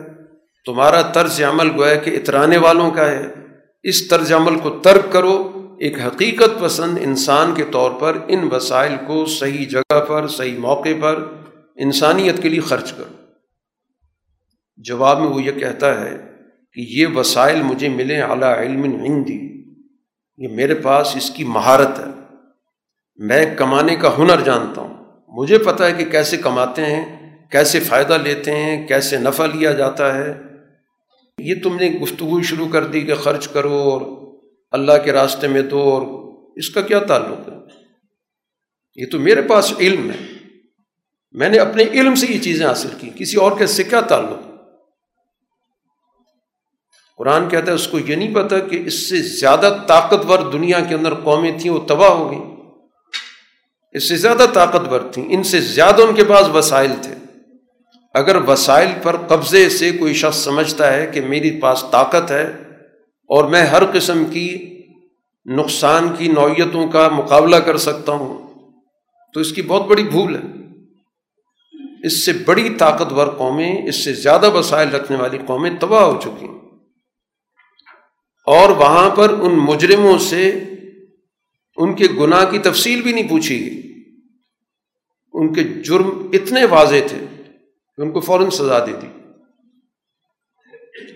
تمہارا طرز عمل گویا کہ اترانے والوں کا ہے، اس طرز عمل کو ترک کرو، ایک حقیقت پسند انسان کے طور پر ان وسائل کو صحیح جگہ پر، صحیح موقع پر، انسانیت کے لیے خرچ کرو۔ جواب میں وہ یہ کہتا ہے کہ یہ وسائل مجھے ملے اعلیٰ علم عندی، یہ میرے پاس اس کی مہارت ہے، میں کمانے کا ہنر جانتا ہوں، مجھے پتہ ہے کہ کیسے کماتے ہیں، کیسے فائدہ لیتے ہیں، کیسے نفع لیا جاتا ہے۔ یہ تم نے گفتگو شروع کر دی کہ خرچ کرو اور اللہ کے راستے میں دو، اور اس کا کیا تعلق ہے؟ یہ تو میرے پاس علم ہے، میں نے اپنے علم سے یہ چیزیں حاصل کی، کسی اور کے سے کیا تعلق؟ قرآن کہتا ہے اس کو یہ نہیں پتا کہ اس سے زیادہ طاقتور دنیا کے اندر قومیں تھیں، وہ تباہ ہو گئیں، اس سے زیادہ طاقتور تھیں، ان سے زیادہ ان کے پاس وسائل تھے۔ اگر وسائل پر قبضے سے کوئی شخص سمجھتا ہے کہ میرے پاس طاقت ہے اور میں ہر قسم کی نقصان کی نوعیتوں کا مقابلہ کر سکتا ہوں، تو اس کی بہت بڑی بھول ہے۔ اس سے بڑی طاقتور قومیں، اس سے زیادہ وسائل رکھنے والی قومیں تباہ ہو چکی ہیں، اور وہاں پر ان مجرموں سے ان کے گناہ کی تفصیل بھی نہیں پوچھی گئی، ان کے جرم اتنے واضح تھے کہ ان کو فوراً سزا دے دی۔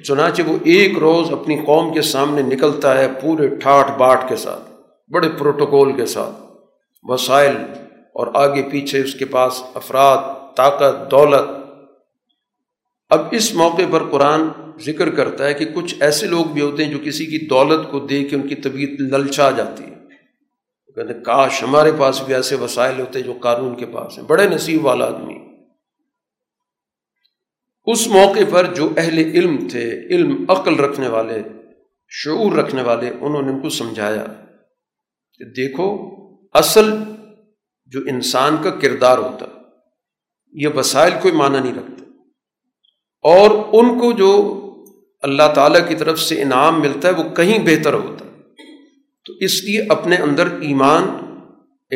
چنانچہ وہ ایک روز اپنی قوم کے سامنے نکلتا ہے پورے ٹھاٹ باٹ کے ساتھ، بڑے پروٹوکول کے ساتھ، وسائل اور آگے پیچھے اس کے پاس افراد، طاقت، دولت، اب اس موقع پر قرآن ذکر کرتا ہے کہ کچھ ایسے لوگ بھی ہوتے ہیں جو کسی کی دولت کو دے کے ان کی طبیعت للچا جاتی ہے، کہتے ہیں کاش ہمارے پاس بھی ایسے وسائل ہوتے جو قارون کے پاس ہیں، بڑے نصیب والا آدمی۔ اس موقع پر جو اہل علم تھے، علم عقل رکھنے والے، شعور رکھنے والے، انہوں نے ان کو سمجھایا کہ دیکھو اصل جو انسان کا کردار ہوتا یہ وسائل کوئی معنی نہیں رکھتا، اور ان کو جو اللہ تعالیٰ کی طرف سے انعام ملتا ہے وہ کہیں بہتر ہوتا، تو اس لیے اپنے اندر ایمان،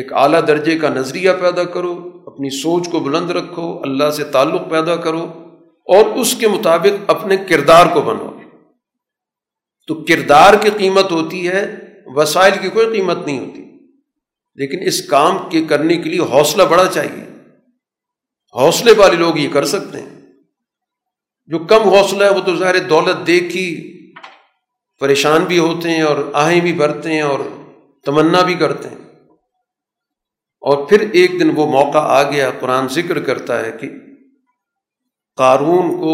ایک اعلیٰ درجے کا نظریہ پیدا کرو، اپنی سوچ کو بلند رکھو، اللہ سے تعلق پیدا کرو اور اس کے مطابق اپنے کردار کو بناؤ۔ تو کردار کی قیمت ہوتی ہے، وسائل کی کوئی قیمت نہیں ہوتی، لیکن اس کام کے کرنے کے لیے حوصلہ بڑا چاہیے۔ حوصلے والے لوگ یہ کر سکتے ہیں، جو کم حوصلہ ہے وہ تو ظاہر دولت دیکھ ہی پریشان بھی ہوتے ہیں اور آہیں بھی بھرتے ہیں اور تمنا بھی کرتے ہیں، اور پھر ایک دن وہ موقع آ گیا۔ قرآن ذکر کرتا ہے کہ قارون کو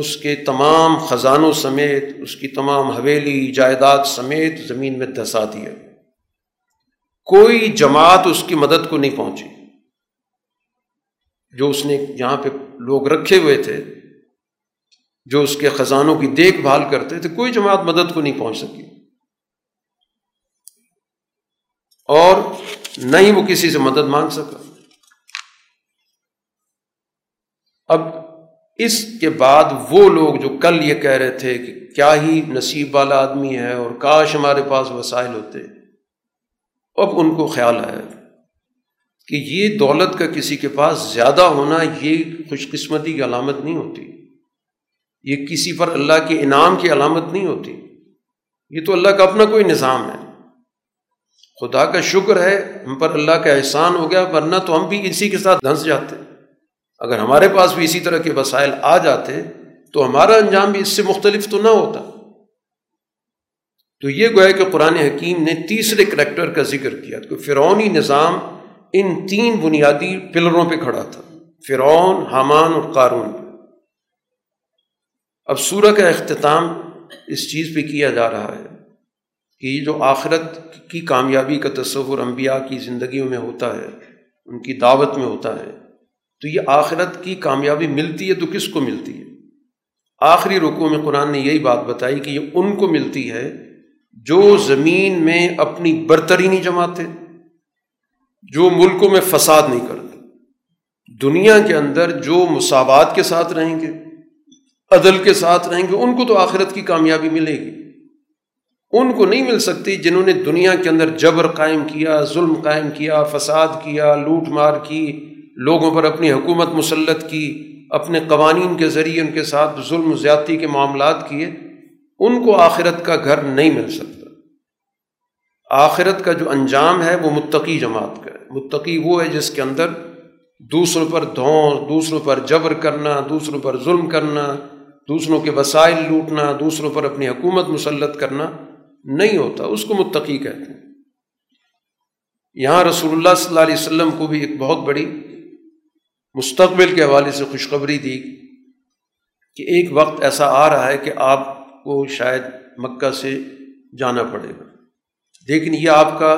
اس کے تمام خزانوں سمیت، اس کی تمام حویلی جائیداد سمیت زمین میں دھسا دیا، کوئی جماعت اس کی مدد کو نہیں پہنچی، جو اس نے یہاں پہ لوگ رکھے ہوئے تھے جو اس کے خزانوں کی دیکھ بھال کرتے تھے، کوئی جماعت مدد کو نہیں پہنچ سکی، اور نہ ہی وہ کسی سے مدد مانگ سکا۔ اب اس کے بعد وہ لوگ جو کل یہ کہہ رہے تھے کہ کیا ہی نصیب والا آدمی ہے اور کاش ہمارے پاس وسائل ہوتے، اب ان کو خیال آیا کہ یہ دولت کا کسی کے پاس زیادہ ہونا یہ خوش قسمتی کی علامت نہیں ہوتی، یہ کسی پر اللہ کے انعام کی علامت نہیں ہوتی، یہ تو اللہ کا اپنا کوئی نظام ہے۔ خدا کا شکر ہے ہم پر اللہ کا احسان ہو گیا، ورنہ تو ہم بھی اسی کے ساتھ دھنس جاتے۔ اگر ہمارے پاس بھی اسی طرح کے وسائل آ جاتے تو ہمارا انجام بھی اس سے مختلف تو نہ ہوتا۔ تو یہ گویا کہ قرآن حکیم نے تیسرے کریکٹر کا ذکر کیا، تو فرعونی نظام ان تین بنیادی پلروں پہ کھڑا تھا، فرعون، حامان اور قارون۔ اب سورہ کا اختتام اس چیز پہ کیا جا رہا ہے کہ یہ جو آخرت کی کامیابی کا تصور انبیاء کی زندگیوں میں ہوتا ہے، ان کی دعوت میں ہوتا ہے، تو یہ آخرت کی کامیابی ملتی ہے تو کس کو ملتی ہے؟ آخری رکوع میں قرآن نے یہی بات بتائی کہ یہ ان کو ملتی ہے جو زمین میں اپنی برتری نہیں جماتے، جو ملکوں میں فساد نہیں کرتے، دنیا کے اندر جو مساوات کے ساتھ رہیں گے، عدل کے ساتھ رہیں گے، ان کو تو آخرت کی کامیابی ملے گی۔ ان کو نہیں مل سکتی جنہوں نے دنیا کے اندر جبر قائم کیا، ظلم قائم کیا، فساد کیا، لوٹ مار کی، لوگوں پر اپنی حکومت مسلط کی، اپنے قوانین کے ذریعے ان کے ساتھ ظلم و زیادتی کے معاملات کیے، ان کو آخرت کا گھر نہیں مل سکتا۔ آخرت کا جو انجام ہے وہ متقی جماعت کا ہے۔ متقی وہ ہے جس کے اندر دوسروں پر دھونس، دوسروں پر جبر کرنا، دوسروں پر ظلم کرنا، دوسروں کے وسائل لوٹنا، دوسروں پر اپنی حکومت مسلط کرنا نہیں ہوتا، اس کو متقی کہتے ہیں۔ یہاں رسول اللہ صلی اللہ علیہ وسلم کو بھی ایک بہت بڑی مستقبل کے حوالے سے خوشخبری دی کہ ایک وقت ایسا آ رہا ہے کہ آپ کو شاید مکہ سے جانا پڑے گا، لیکن یہ آپ کا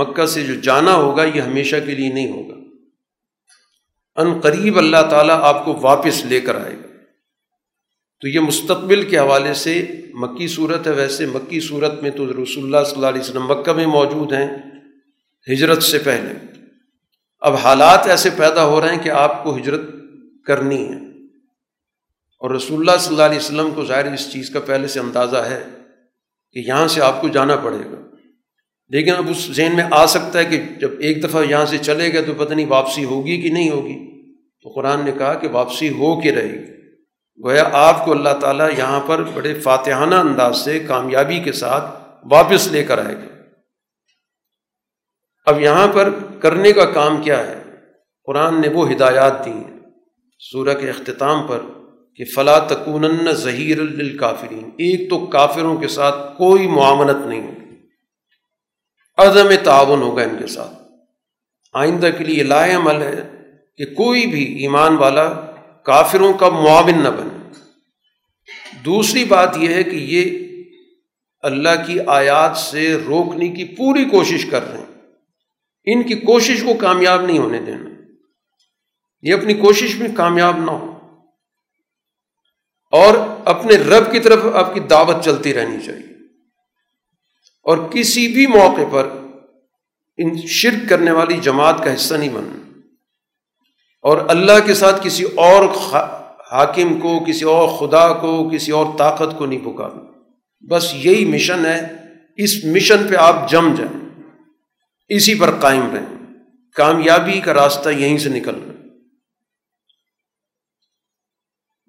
مکہ سے جو جانا ہوگا یہ ہمیشہ کے لیے نہیں ہوگا، ان قریب اللہ تعالیٰ آپ کو واپس لے کر آئے گا۔ تو یہ مستقبل کے حوالے سے مکی صورت ہے۔ ویسے مکی صورت میں تو رسول اللہ صلی اللہ علیہ وسلم مکہ میں موجود ہیں ہجرت سے پہلے، اب حالات ایسے پیدا ہو رہے ہیں کہ آپ کو ہجرت کرنی ہے، اور رسول اللہ صلی اللہ علیہ وسلم کو ظاہر اس چیز کا پہلے سے اندازہ ہے کہ یہاں سے آپ کو جانا پڑے گا، لیکن اب اس ذہن میں آ سکتا ہے کہ جب ایک دفعہ یہاں سے چلے گئے تو پتہ نہیں واپسی ہوگی کہ نہیں ہوگی، تو قرآن نے کہا کہ واپسی ہو کے رہے گی۔ گویا آپ کو اللہ تعالیٰ یہاں پر بڑے فاتحانہ انداز سے کامیابی کے ساتھ واپس لے کر آئے گا۔ اب یہاں پر کرنے کا کام کیا ہے؟ قرآن نے وہ ہدایات دی ہیں سورہ کے اختتام پر کہ فلا تکونن ظہیرا للکافرین، ایک تو کافروں کے ساتھ کوئی معاملت نہیں ہوگی، عدم تعاون ہوگا ان کے ساتھ۔ آئندہ کے لیے لائے عمل ہے کہ کوئی بھی ایمان والا کافروں کا معاون نہ بنے. دوسری بات یہ ہے کہ یہ اللہ کی آیات سے روکنے کی پوری کوشش کر رہے ہیں، ان کی کوشش کو کامیاب نہیں ہونے دینا، یہ اپنی کوشش میں کامیاب نہ ہو، اور اپنے رب کی طرف آپ کی دعوت چلتی رہنی چاہیے. اور کسی بھی موقع پر ان شرک کرنے والی جماعت کا حصہ نہیں بننا، اور اللہ کے ساتھ کسی اور حاکم کو، کسی اور خدا کو، کسی اور طاقت کو نہیں پکارنا. بس یہی مشن ہے، اس مشن پہ آپ جم جائیں، اسی پر قائم رہیں، کامیابی کا راستہ یہیں سے نکلنا.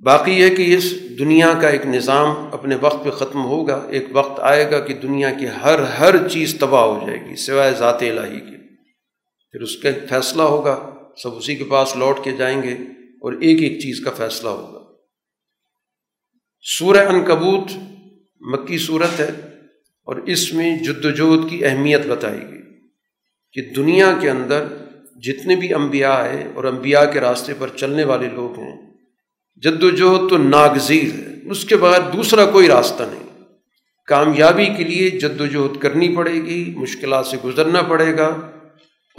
باقی یہ کہ اس دنیا کا ایک نظام اپنے وقت پہ ختم ہوگا. ایک وقت آئے گا کہ دنیا کی ہر ہر چیز تباہ ہو جائے گی سوائے ذات الہی کے. پھر اس کا فیصلہ ہوگا، سب اسی کے پاس لوٹ کے جائیں گے اور ایک ایک چیز کا فیصلہ ہوگا. سورہ عنکبوت مکی صورت ہے، اور اس میں جدوجہد کی اہمیت بتائی گئی کہ دنیا کے اندر جتنے بھی انبیاء آئے اور انبیاء کے راستے پر چلنے والے لوگ ہیں، جدوجہد تو ناگزیر ہے، اس کے بغیر دوسرا کوئی راستہ نہیں. کامیابی کے لیے جدوجہد کرنی پڑے گی، مشکلات سے گزرنا پڑے گا،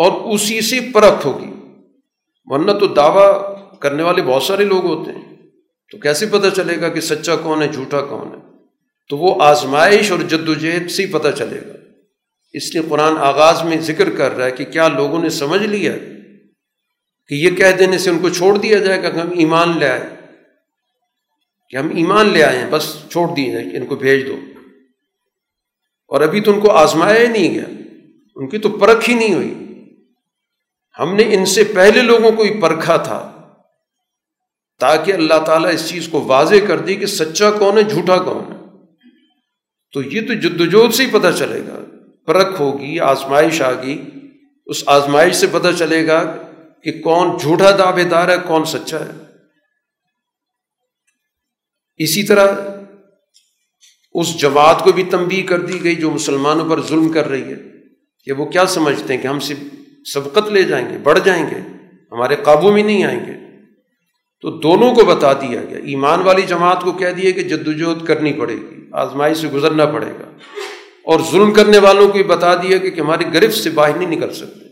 اور اسی سے پرکھ ہوگی. ورنہ تو دعویٰ کرنے والے بہت سارے لوگ ہوتے ہیں، تو کیسے پتہ چلے گا کہ سچا کون ہے جھوٹا کون ہے؟ تو وہ آزمائش اور جدوجہد سے ہی پتہ چلے گا. اس لیے قرآن آغاز میں ذکر کر رہا ہے کہ کیا لوگوں نے سمجھ لیا کہ یہ کہہ دینے سے ان کو چھوڑ دیا جائے گا کہ ہم ایمان لے آئے، کہ ہم ایمان لے آئے ہیں، بس چھوڑ دیے جائیں کہ ان کو بھیج دو. اور ابھی تو ان کو آزمایا ہی نہیں گیا، ان کی تو پرکھ ہی نہیں ہوئی. ہم نے ان سے پہلے لوگوں کو ہی پرکھا تھا تاکہ اللہ تعالیٰ اس چیز کو واضح کر دی کہ سچا کون ہے جھوٹا کون ہے. تو یہ تو جدوجہد سے ہی پتہ چلے گا، پرکھ ہوگی، آزمائش آ گئی، اس آزمائش سے پتہ چلے گا کہ کون جھوٹا دعوے دار ہے کون سچا ہے. اسی طرح اس جماعت کو بھی تنبیہ کر دی گئی جو مسلمانوں پر ظلم کر رہی ہے کہ وہ کیا سمجھتے ہیں کہ ہم سے سبقت لے جائیں گے، بڑھ جائیں گے، ہمارے قابو میں نہیں آئیں گے. تو دونوں کو بتا دیا گیا، ایمان والی جماعت کو کہہ دیا کہ جدوجہد کرنی پڑے گی، آزمائی سے گزرنا پڑے گا، اور ظلم کرنے والوں کو بتا دیا کہ ہماری گرفت سے باہر نہیں نکل سکتے.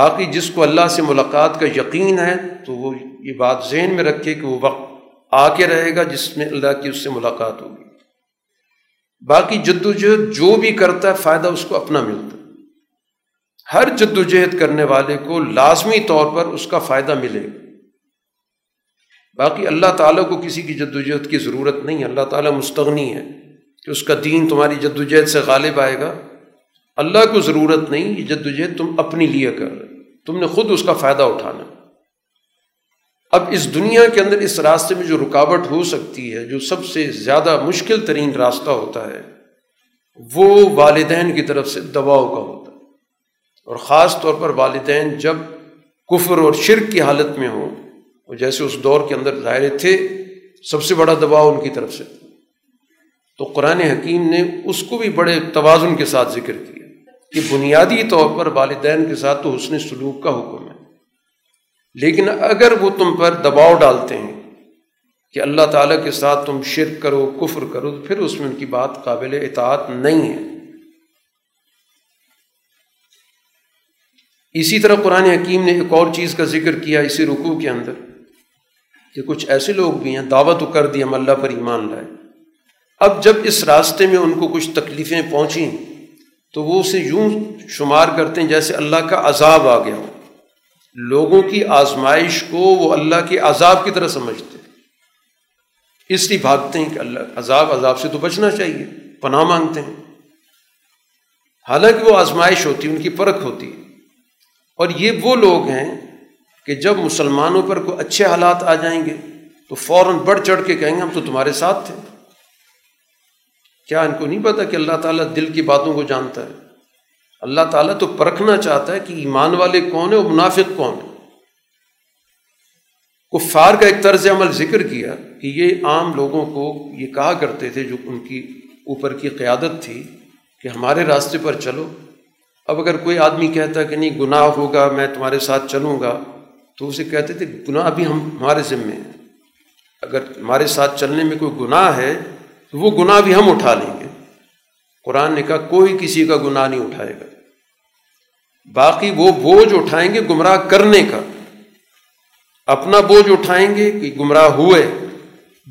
باقی جس کو اللہ سے ملاقات کا یقین ہے تو وہ یہ بات ذہن میں رکھے کہ وہ وقت آ کے رہے گا جس میں اللہ کی اس سے ملاقات ہوگی. باقی جدوجہد جو بھی کرتا ہے فائدہ اس کو اپنا ملتا ہے. ہر جدوجہد کرنے والے کو لازمی طور پر اس کا فائدہ ملے گا. باقی اللہ تعالیٰ کو کسی کی جدوجہد کی ضرورت نہیں ہے، اللہ تعالیٰ مستغنی ہے کہ اس کا دین تمہاری جدوجہد سے غالب آئے گا. اللہ کو ضرورت نہیں، یہ جدوجہد تم اپنی لیے کر رہے، تم نے خود اس کا فائدہ اٹھانا. اب اس دنیا کے اندر اس راستے میں جو رکاوٹ ہو سکتی ہے، جو سب سے زیادہ مشکل ترین راستہ ہوتا ہے، وہ والدین کی طرف سے دباؤ کا ہوتا ہے، اور خاص طور پر والدین جب کفر اور شرک کی حالت میں ہوں، اور جیسے اس دور کے اندر ظاہر تھے، سب سے بڑا دباؤ ان کی طرف سے. تو قرآن حکیم نے اس کو بھی بڑے توازن کے ساتھ ذکر کیا کہ بنیادی طور پر والدین کے ساتھ تو حسن سلوک کا حکم ہے، لیکن اگر وہ تم پر دباؤ ڈالتے ہیں کہ اللہ تعالیٰ کے ساتھ تم شرک کرو، کفر کرو، تو پھر اس میں ان کی بات قابل اطاعت نہیں ہے. اسی طرح قرآن حکیم نے ایک اور چیز کا ذکر کیا اسی رکوع کے اندر کہ کچھ ایسے لوگ بھی ہیں دعویٰ تو کر دی ہم اللہ پر ایمان لائے، اب جب اس راستے میں ان کو کچھ تکلیفیں پہنچیں تو وہ اسے یوں شمار کرتے ہیں جیسے اللہ کا عذاب آ گیا ہو. لوگوں کی آزمائش کو وہ اللہ کے عذاب کی طرح سمجھتے ہیں، اس لیے بھاگتے ہیں کہ اللہ عذاب، عذاب سے تو بچنا چاہیے، پناہ مانگتے ہیں. حالانکہ وہ آزمائش ہوتی ہے، ان کی پرکھ ہوتی ہے. اور یہ وہ لوگ ہیں کہ جب مسلمانوں پر کوئی اچھے حالات آ جائیں گے تو فوراً بڑھ چڑھ کے کہیں گے ہم تو تمہارے ساتھ تھے. کیا ان کو نہیں پتا کہ اللہ تعالیٰ دل کی باتوں کو جانتا ہے؟ اللہ تعالیٰ تو پرکھنا چاہتا ہے کہ ایمان والے کون ہیں اور منافق کون ہیں. کفار کا ایک طرز عمل ذکر کیا کہ یہ عام لوگوں کو یہ کہا کرتے تھے جو ان کی اوپر کی قیادت تھی کہ ہمارے راستے پر چلو. اب اگر کوئی آدمی کہتا کہ نہیں گناہ ہوگا میں تمہارے ساتھ چلوں گا، تو اسے کہتے تھے گناہ بھی ہم ہمارے ذمے ہیں، اگر ہمارے ساتھ چلنے میں کوئی گناہ ہے تو وہ گناہ بھی ہم اٹھا لیں گے۔ قرآن نے کہا کوئی کسی کا گناہ نہیں اٹھائے گا، باقی وہ بوجھ اٹھائیں گے گمراہ کرنے کا، اپنا بوجھ اٹھائیں گے کہ گمراہ ہوئے،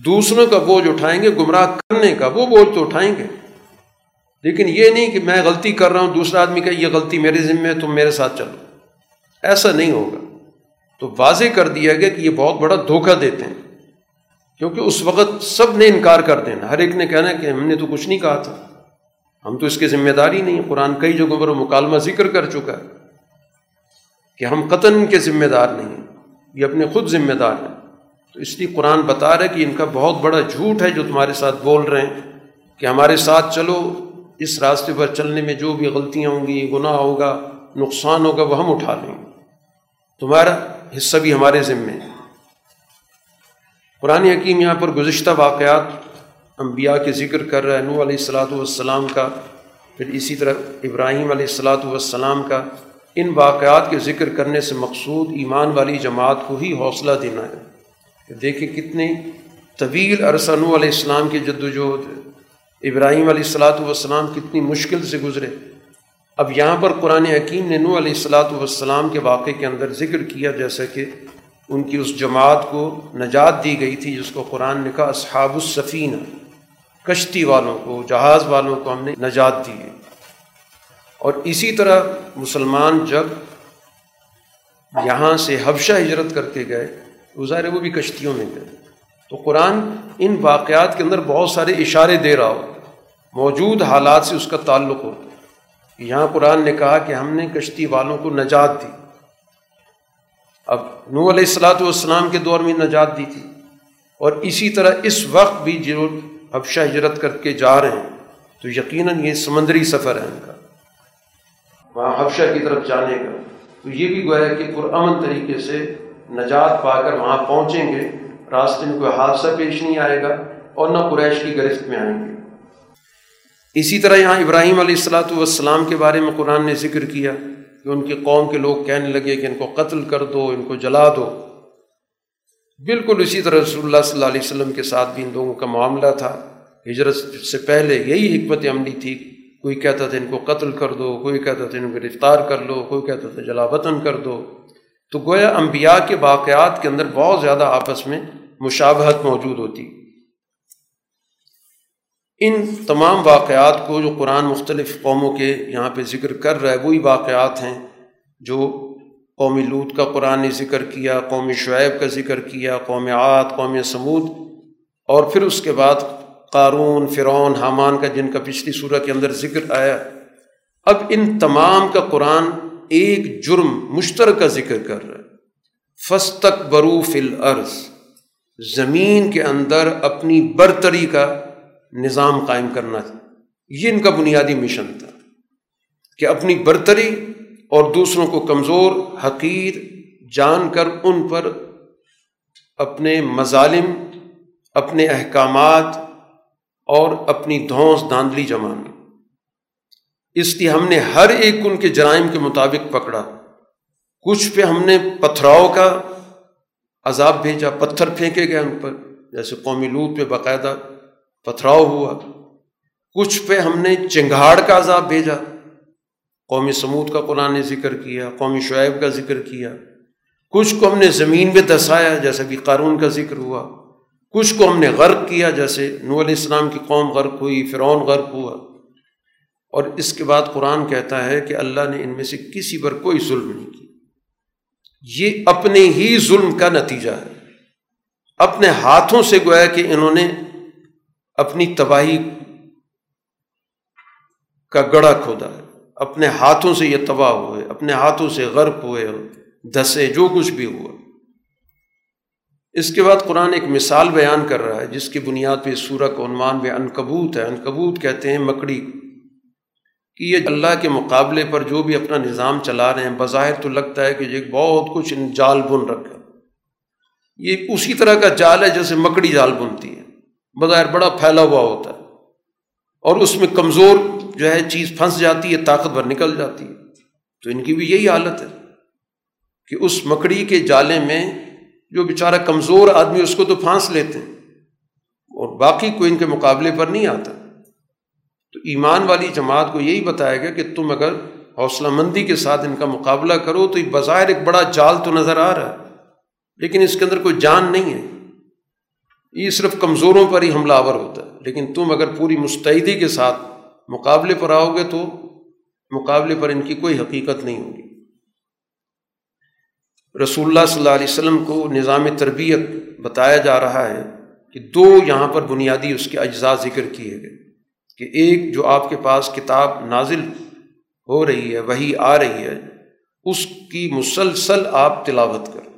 دوسروں کا بوجھ اٹھائیں گے گمراہ کرنے کا، وہ بوجھ تو اٹھائیں گے، لیکن یہ نہیں کہ میں غلطی کر رہا ہوں دوسرا آدمی کہے یہ غلطی میرے ذمہ ہے تم میرے ساتھ چلو، ایسا نہیں ہوگا۔ تو واضح کر دیا گیا کہ یہ بہت بڑا دھوکہ دیتے ہیں، کیونکہ اس وقت سب نے انکار کر دینا، ہر ایک نے کہنا کہ ہم نے تو کچھ نہیں کہا تھا، ہم تو اس کی ذمہ داری نہیں۔ قرآن کئی جگہوں پر مکالمہ ذکر کر چکا ہے کہ ہم قطن کے ذمہ دار نہیں ہیں، یہ اپنے خود ذمہ دار ہیں۔ تو اس لیے قرآن بتا رہا ہے کہ ان کا بہت بڑا جھوٹ ہے جو تمہارے ساتھ بول رہے ہیں کہ ہمارے ساتھ چلو، اس راستے پر چلنے میں جو بھی غلطیاں ہوں گی، گناہ ہوگا، نقصان ہوگا، وہ ہم اٹھا لیں گے، تمہارا حصہ بھی ہمارے ذمہ ہے۔ قرآن حکیم یہاں پر گزشتہ واقعات انبیاء کے ذکر کر رہا ہے، نوح علیہ الصلاۃ والسلام کا، پھر اسی طرح ابراہیم علیہ الصلاۃ والسلام کا۔ ان واقعات کے ذکر کرنے سے مقصود ایمان والی جماعت کو ہی حوصلہ دینا ہے کہ دیکھیں کتنے طویل عرصہ نوح علیہ السلام کی جدوجہد، ابراہیم علیہ الصلاۃ والسلام کتنی مشکل سے گزرے۔ اب یہاں پر قرآن حکیم نے نوح علیہ الصلاۃ والسلام کے واقعے کے اندر ذکر کیا، جیسا کہ ان کی اس جماعت کو نجات دی گئی تھی جس کو قرآن نے کہا اصحاب السفینہ، کشتی والوں کو، جہاز والوں کو ہم نے نجات دی ہے۔ اور اسی طرح مسلمان جب یہاں سے حبشہ ہجرت کر کے گئے تو ظاہر ہے وہ بھی کشتیوں میں گئے۔ تو قرآن ان واقعات کے اندر بہت سارے اشارے دے رہا ہو، موجود حالات سے اس کا تعلق ہو۔ یہاں قرآن نے کہا کہ ہم نے کشتی والوں کو نجات دی، اب نوح علیہ الصلاۃ والسلام کے دور میں نجات دی تھی، اور اسی طرح اس وقت بھی جو حبشہ ہجرت کر کے جا رہے ہیں تو یقیناً یہ سمندری سفر ہے ان کا، وہاں حبشہ کی طرف جانے کا، تو یہ بھی گویا کہ پرامن طریقے سے نجات پا کر وہاں پہنچیں گے، راستے میں کوئی حادثہ پیش نہیں آئے گا اور نہ قریش کی گرفت میں آئیں گے۔ اسی طرح یہاں ابراہیم علیہ الصلاۃ والسلام کے بارے میں قرآن نے ذکر کیا کہ ان کی قوم کے لوگ کہنے لگے کہ ان کو قتل کر دو، ان کو جلا دو، بالکل اسی طرح رسول اللہ صلی اللہ علیہ وسلم کے ساتھ بھی ان لوگوں کا معاملہ تھا۔ ہجرت سے پہلے یہی حکمت عملی تھی، کوئی کہتا تھا ان کو قتل کر دو، کوئی کہتا تھا ان کو گرفتار کر لو، کوئی کہتا تھا جلا وطن کر دو۔ تو گویا انبیاء کے واقعات کے اندر بہت زیادہ آپس میں مشابہت موجود ہوتی۔ ان تمام واقعات کو جو قرآن مختلف قوموں کے یہاں پہ ذکر کر رہا ہے وہی واقعات ہیں جو قوم لوط کا قرآن نے ذکر کیا، قوم شعیب کا ذکر کیا، قوم عاد، قوم ثمود، اور پھر اس کے بعد قارون، فرعون، حامان کا جن کا پچھلی سورہ کے اندر ذکر آیا۔ اب ان تمام کا قرآن ایک جرم مشترکہ ذکر کر رہا ہے، فاستکبروا فی الارض، زمین کے اندر اپنی برتری کا نظام قائم کرنا تھا، یہ ان کا بنیادی مشن تھا کہ اپنی برتری اور دوسروں کو کمزور، حقیر جان کر ان پر اپنے مظالم، اپنے احکامات اور اپنی دھونس دھاندلی جمانا۔ اس لیے ہم نے ہر ایک ان کے جرائم کے مطابق پکڑا، کچھ پہ ہم نے پتھراؤ کا عذاب بھیجا، پتھر پھینکے گئے ان پر، جیسے قوم لوط پہ باقاعدہ پتھراؤ ہوا، کچھ پہ ہم نے چنگھاڑ کا عذاب بھیجا، قوم سمود کا قرآن نے ذکر کیا، قوم شعیب کا ذکر کیا، کچھ کو ہم نے زمین میں دھسایا جیسا کہ قارون کا ذکر ہوا، کچھ کو ہم نے غرق کیا جیسے نوح علیہ السلام کی قوم غرق ہوئی، فرعون غرق ہوا۔ اور اس کے بعد قرآن کہتا ہے کہ اللہ نے ان میں سے کسی پر کوئی ظلم نہیں کیا، یہ اپنے ہی ظلم کا نتیجہ ہے، اپنے ہاتھوں سے گویا کہ انہوں نے اپنی تباہی کا گڑھا کھودا ہے، اپنے ہاتھوں سے یہ تباہ ہوئے، اپنے ہاتھوں سے غرق ہوئے، دھسے، جو کچھ بھی ہوا۔ اس کے بعد قرآن ایک مثال بیان کر رہا ہے جس کی بنیاد پہ سورہ کا عنوان بھی عنکبوت ہے۔ عنکبوت کہتے ہیں مکڑی، کہ یہ اللہ کے مقابلے پر جو بھی اپنا نظام چلا رہے ہیں، بظاہر تو لگتا ہے کہ یہ بہت کچھ جال بن رکھا، یہ اسی طرح کا جال ہے جیسے مکڑی جال بنتی ہے، بظاہر بڑا پھیلا ہوا ہوتا ہے اور اس میں کمزور جو ہے چیز پھنس جاتی ہے، طاقتور نکل جاتی ہے۔ تو ان کی بھی یہی حالت ہے، کہ اس مکڑی کے جالے میں جو بیچارہ کمزور آدمی اس کو تو پھانس لیتے ہیں اور باقی کوئی ان کے مقابلے پر نہیں آتا. تو ایمان والی جماعت کو یہی بتایا گیا کہ تم اگر حوصلہ مندی کے ساتھ ان کا مقابلہ کرو تو یہ بظاہر ایک بڑا جال تو نظر آ رہا ہے لیکن اس کے اندر کوئی جان نہیں ہے، یہ صرف کمزوروں پر ہی حملہ آور ہوتا ہے. لیکن تم اگر پوری مستعدی کے ساتھ مقابلے پر آؤ گے تو مقابلے پر ان کی کوئی حقیقت نہیں ہوگی. رسول اللہ صلی اللہ علیہ وسلم کو نظام تربیت بتایا جا رہا ہے کہ دو یہاں پر بنیادی اس کے اجزاء ذکر کیے گئے کہ ایک جو آپ کے پاس کتاب نازل ہو رہی ہے، وحی آ رہی ہے، اس کی مسلسل آپ تلاوت کریں،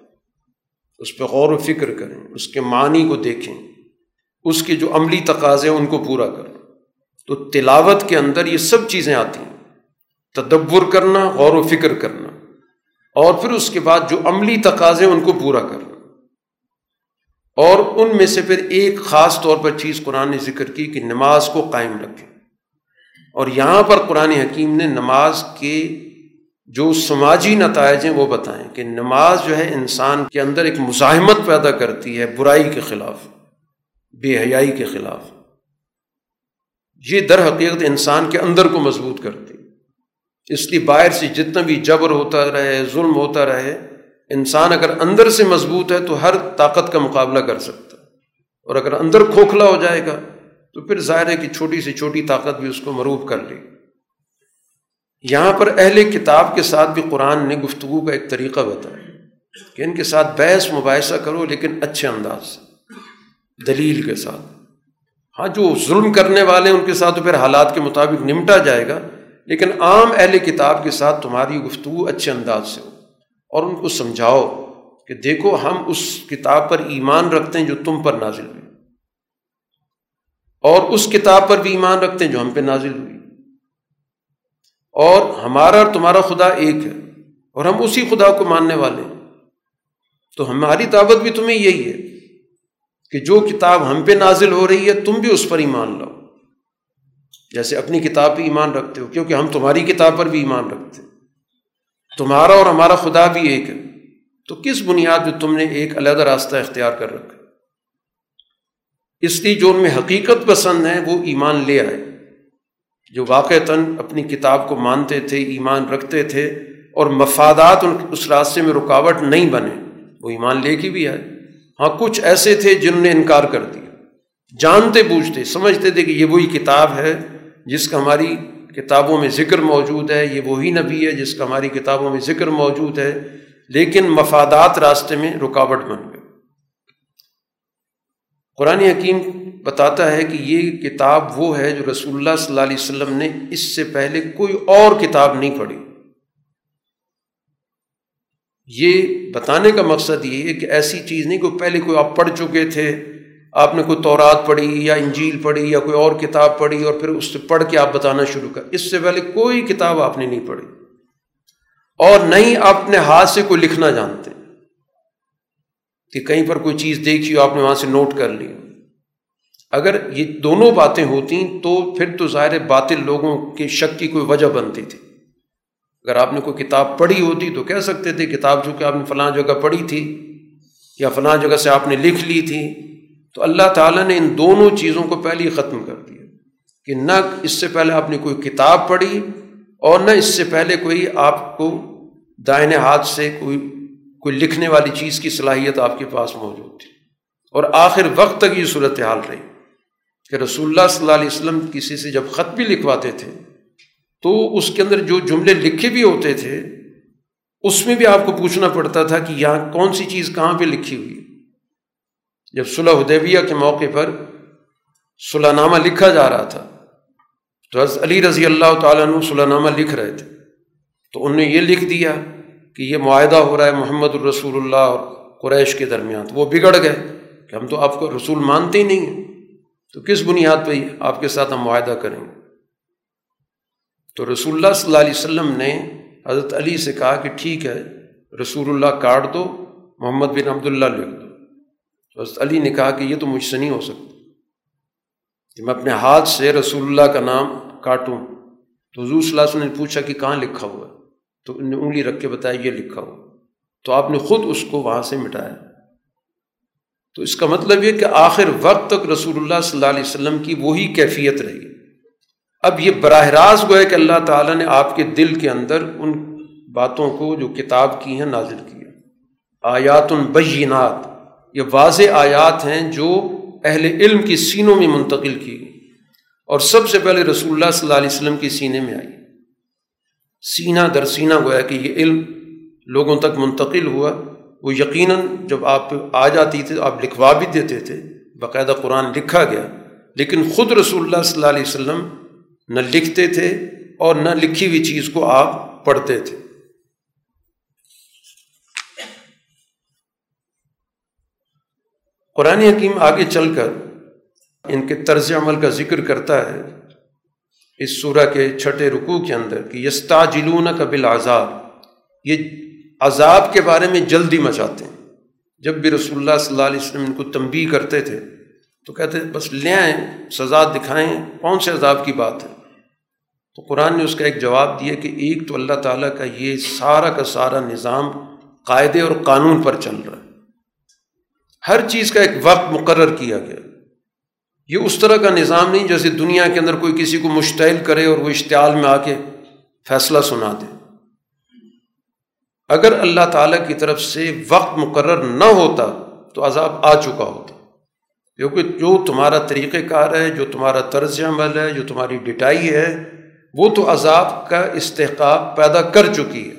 اس پہ غور و فکر کریں، اس کے معنی کو دیکھیں، اس کے جو عملی تقاضے ہیں ان کو پورا کریں. تو تلاوت کے اندر یہ سب چیزیں آتی ہیں، تدبر کرنا، غور و فکر کرنا، اور پھر اس کے بعد جو عملی تقاضے ان کو پورا کرنا. اور ان میں سے پھر ایک خاص طور پر چیز قرآن نے ذکر کی کہ نماز کو قائم رکھیں. اور یہاں پر قرآن حکیم نے نماز کے جو سماجی نتائج ہیں وہ بتائیں کہ نماز جو ہے انسان کے اندر ایک مزاحمت پیدا کرتی ہے برائی کے خلاف، بے حیائی کے خلاف. یہ در حقیقت انسان کے اندر کو مضبوط کرتی، اس لیے باہر سے جتنا بھی جبر ہوتا رہے، ظلم ہوتا رہے، انسان اگر اندر سے مضبوط ہے تو ہر طاقت کا مقابلہ کر سکتا ہے. اور اگر اندر کھوکھلا ہو جائے گا تو پھر ظاہر ہے کہ چھوٹی سے چھوٹی طاقت بھی اس کو مروب کر لے. یہاں پر اہل کتاب کے ساتھ بھی قرآن نے گفتگو کا ایک طریقہ بتایا کہ ان کے ساتھ بحث مباحثہ کرو لیکن اچھے انداز سے، دلیل کے ساتھ. ہاں، جو ظلم کرنے والے ان کے ساتھ تو پھر حالات کے مطابق نمٹا جائے گا، لیکن عام اہل کتاب کے ساتھ تمہاری گفتگو اچھے انداز سے ہو اور ان کو سمجھاؤ کہ دیکھو ہم اس کتاب پر ایمان رکھتے ہیں جو تم پر نازل ہوئی، اور اس کتاب پر بھی ایمان رکھتے ہیں جو ہم پہ نازل ہوئی، اور ہمارا اور تمہارا خدا ایک ہے اور ہم اسی خدا کو ماننے والے ہیں. تو ہماری دعوت بھی تمہیں یہی ہے کہ جو کتاب ہم پہ نازل ہو رہی ہے تم بھی اس پر ایمان لاؤ، جیسے اپنی کتاب پہ ایمان رکھتے ہو، کیونکہ ہم تمہاری کتاب پر بھی ایمان رکھتے ہیں. تمہارا اور ہمارا خدا بھی ایک ہے، تو کس بنیاد پہ تم نے ایک علیحدہ راستہ اختیار کر رکھا؟ اس لیے جو ان میں حقیقت پسند ہیں وہ ایمان لے آئے، جو واقعتاً اپنی کتاب کو مانتے تھے، ایمان رکھتے تھے اور مفادات اس راستے میں رکاوٹ نہیں بنے، وہ ایمان لے کے بھی آئے. ہاں، کچھ ایسے تھے جنہوں نے انکار کر دیا، جانتے بوجھتے سمجھتے تھے کہ یہ وہی کتاب ہے جس کا ہماری کتابوں میں ذکر موجود ہے، یہ وہی نبی ہے جس کا ہماری کتابوں میں ذکر موجود ہے، لیکن مفادات راستے میں رکاوٹ بن گئے. قرآن حکیم بتاتا ہے کہ یہ کتاب وہ ہے جو رسول اللہ صلی اللہ علیہ وسلم نے اس سے پہلے کوئی اور کتاب نہیں پڑھی. یہ بتانے کا مقصد یہ ہے کہ ایسی چیز نہیں کوئی پہلے کوئی آپ پڑھ چکے تھے، آپ نے کوئی تورات پڑھی یا انجیل پڑھی یا کوئی اور کتاب پڑھی اور پھر اس سے پڑھ کے آپ بتانا شروع کر، اس سے پہلے کوئی کتاب آپ نے نہیں پڑھی اور نہ ہی آپ اپنے ہاتھ سے کوئی لکھنا جانتے کہ کہیں پر کوئی چیز دیکھی ہو آپ نے وہاں سے نوٹ کر لی. اگر یہ دونوں باتیں ہوتی تو پھر تو ظاہر باطل لوگوں کے شک کی کوئی وجہ بنتی تھی. اگر آپ نے کوئی کتاب پڑھی ہوتی تو کہہ سکتے تھے کتاب جو کہ آپ نے فلاں جگہ پڑھی تھی یا فلاں جگہ سے آپ نے لکھ لی تھی. تو اللہ تعالیٰ نے ان دونوں چیزوں کو پہلے ہی ختم کر دیا کہ نہ اس سے پہلے آپ نے کوئی کتاب پڑھی اور نہ اس سے پہلے کوئی آپ کو دائیں ہاتھ سے کوئی کوئی لکھنے والی چیز کی صلاحیت آپ کے پاس موجود تھی. اور آخر وقت تک یہ صورتحال رہی کہ رسول اللہ صلی اللہ علیہ وسلم کسی سے جب خط بھی لکھواتے تھے تو اس کے اندر جو جملے لکھے بھی ہوتے تھے اس میں بھی آپ کو پوچھنا پڑتا تھا کہ یہاں کون سی چیز کہاں پہ لکھی ہوئی. جب صلح حدیبیہ کے موقع پر صلح نامہ لکھا جا رہا تھا تو حضرت علی رضی اللہ تعالیٰ عنہ صلح نامہ لکھ رہے تھے تو انہوں نے یہ لکھ دیا کہ یہ معاہدہ ہو رہا ہے محمد الرسول اللہ اور قریش کے درمیان. تو وہ بگڑ گئے کہ ہم تو آپ کو رسول مانتے ہی نہیں ہیں، تو کس بنیاد پہ آپ کے ساتھ ہم معاہدہ کریں گے؟ تو رسول اللہ صلی اللہ علیہ وسلم نے حضرت علی سے کہا کہ ٹھیک ہے، رسول اللہ کاٹ دو، محمد بن عبداللہ لکھ دو. حضرت علی نے کہا کہ یہ تو مجھ سے نہیں ہو سکتا کہ میں اپنے ہاتھ سے رسول اللہ کا نام کاٹوں. تو حضور صلی اللہ علیہ وسلم نے پوچھا کہ کہاں لکھا ہوا ہے؟ تو انہوں نے انگلی رکھ کے بتایا یہ لکھا ہوا. تو آپ نے خود اس کو وہاں سے مٹایا۔ تو اس کا مطلب یہ کہ آخر وقت تک رسول اللہ صلی اللہ علیہ وسلم کی وہی کیفیت رہی۔ اب یہ براہ راست گویا کہ اللہ تعالیٰ نے آپ کے دل کے اندر ان باتوں کو جو کتاب کی ہیں نازل کیا۔ آیات بینات، یہ واضح آیات ہیں جو اہل علم کی سینوں میں منتقل کی گئی، اور سب سے پہلے رسول اللہ صلی اللہ علیہ وسلم کے سینے میں آئی، سینہ در سینہ گویا کہ یہ علم لوگوں تک منتقل ہوا۔ وہ یقیناً جب آپ آ جاتی تھی آپ لکھوا بھی دیتے تھے، باقاعدہ قرآن لکھا گیا، لیکن خود رسول اللہ صلی اللہ علیہ وسلم نہ لکھتے تھے اور نہ لکھی ہوئی چیز کو آپ پڑھتے تھے۔ قرآن حکیم آگے چل کر ان کے طرز عمل کا ذکر کرتا ہے اس سورہ کے چھٹے رکوع کے اندر کہ یستعجلونک بالعذاب، یہ عذاب کے بارے میں جلدی مچاتے ہیں۔ جب بھی رسول اللہ صلی اللہ علیہ وسلم ان کو تنبیہ کرتے تھے تو کہتے ہیں بس لے آئیں، سزا دکھائیں، کون سے عذاب کی بات ہے؟ تو قرآن نے اس کا ایک جواب دیا کہ ایک تو اللہ تعالیٰ کا یہ سارا کا سارا نظام قاعدے اور قانون پر چل رہا ہے، ہر چیز کا ایک وقت مقرر کیا گیا۔ یہ اس طرح کا نظام نہیں جیسے دنیا کے اندر کوئی کسی کو مشتعل کرے اور وہ اشتعال میں آ کے فیصلہ سنا دے۔ اگر اللہ تعالیٰ کی طرف سے وقت مقرر نہ ہوتا تو عذاب آ چکا ہوتا، کیونکہ جو تمہارا طریقہ کار ہے، جو تمہارا طرز عمل ہے، جو تمہاری ڈٹائی ہے، وہ تو عذاب کا استحقاق پیدا کر چکی ہے۔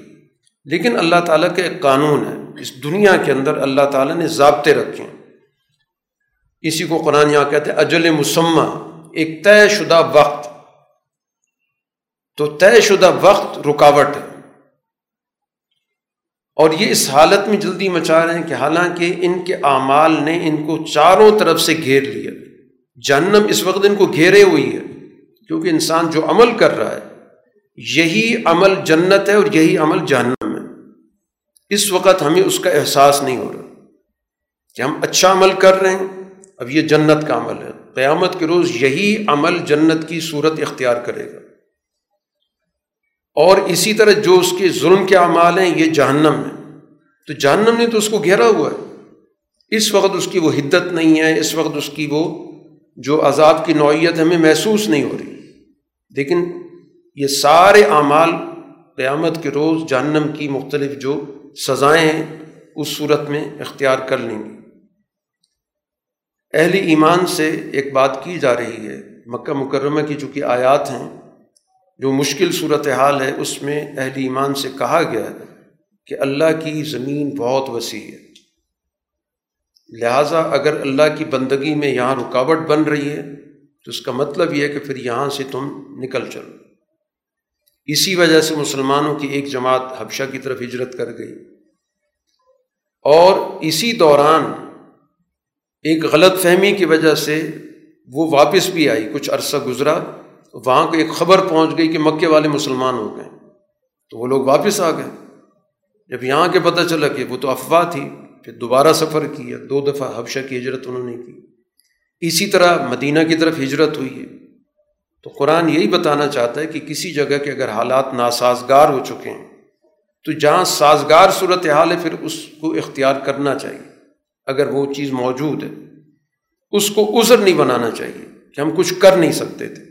لیکن اللہ تعالیٰ کا ایک قانون ہے، اس دنیا کے اندر اللہ تعالیٰ نے ضابطے رکھے ہیں۔ اسی کو قرآن یہاں کہتے ہیں اجل مسمہ، ایک طے شدہ وقت۔ تو طے شدہ وقت رکاوٹ ہے، اور یہ اس حالت میں جلدی مچا رہے ہیں کہ حالانکہ ان کے اعمال نے ان کو چاروں طرف سے گھیر لیا۔ جہنم اس وقت ان کو گھیرے ہوئی ہے، کیونکہ انسان جو عمل کر رہا ہے یہی عمل جنت ہے اور یہی عمل جہنم ہے۔ اس وقت ہمیں اس کا احساس نہیں ہو رہا کہ ہم اچھا عمل کر رہے ہیں، اب یہ جنت کا عمل ہے، قیامت کے روز یہی عمل جنت کی صورت اختیار کرے گا، اور اسی طرح جو اس کے ظلم کے اعمال ہیں یہ جہنم ہے۔ تو جہنم نے تو اس کو گھیرا ہوا ہے، اس وقت اس کی وہ حدت نہیں ہے، اس وقت اس کی وہ جو عذاب کی نوعیت ہمیں محسوس نہیں ہو رہی، لیکن یہ سارے اعمال قیامت کے روز جہنم کی مختلف جو سزائیں ہیں اس صورت میں اختیار کر لیں گی۔ اہل ایمان سے ایک بات کی جا رہی ہے، مکہ مکرمہ کی چونکہ آیات ہیں، جو مشکل صورتحال ہے، اس میں اہل ایمان سے کہا گیا ہے کہ اللہ کی زمین بہت وسیع ہے، لہٰذا اگر اللہ کی بندگی میں یہاں رکاوٹ بن رہی ہے تو اس کا مطلب یہ ہے کہ پھر یہاں سے تم نکل چلو۔ اسی وجہ سے مسلمانوں کی ایک جماعت حبشہ کی طرف ہجرت کر گئی، اور اسی دوران ایک غلط فہمی کی وجہ سے وہ واپس بھی آئی، کچھ عرصہ گزرا، وہاں کو ایک خبر پہنچ گئی کہ مکے والے مسلمان ہو گئے، تو وہ لوگ واپس آ گئے۔ جب یہاں کے پتہ چلا کہ وہ تو افواہ تھی، پھر دوبارہ سفر کیا، دو دفعہ حبشہ کی ہجرت انہوں نے کی۔ اسی طرح مدینہ کی طرف ہجرت ہوئی ہے۔ تو قرآن یہی بتانا چاہتا ہے کہ کسی جگہ کے اگر حالات ناسازگار ہو چکے ہیں تو جہاں سازگار صورتحال ہے پھر اس کو اختیار کرنا چاہیے، اگر وہ چیز موجود ہے اس کو عذر نہیں بنانا چاہیے کہ ہم کچھ کر نہیں سکتے تھے۔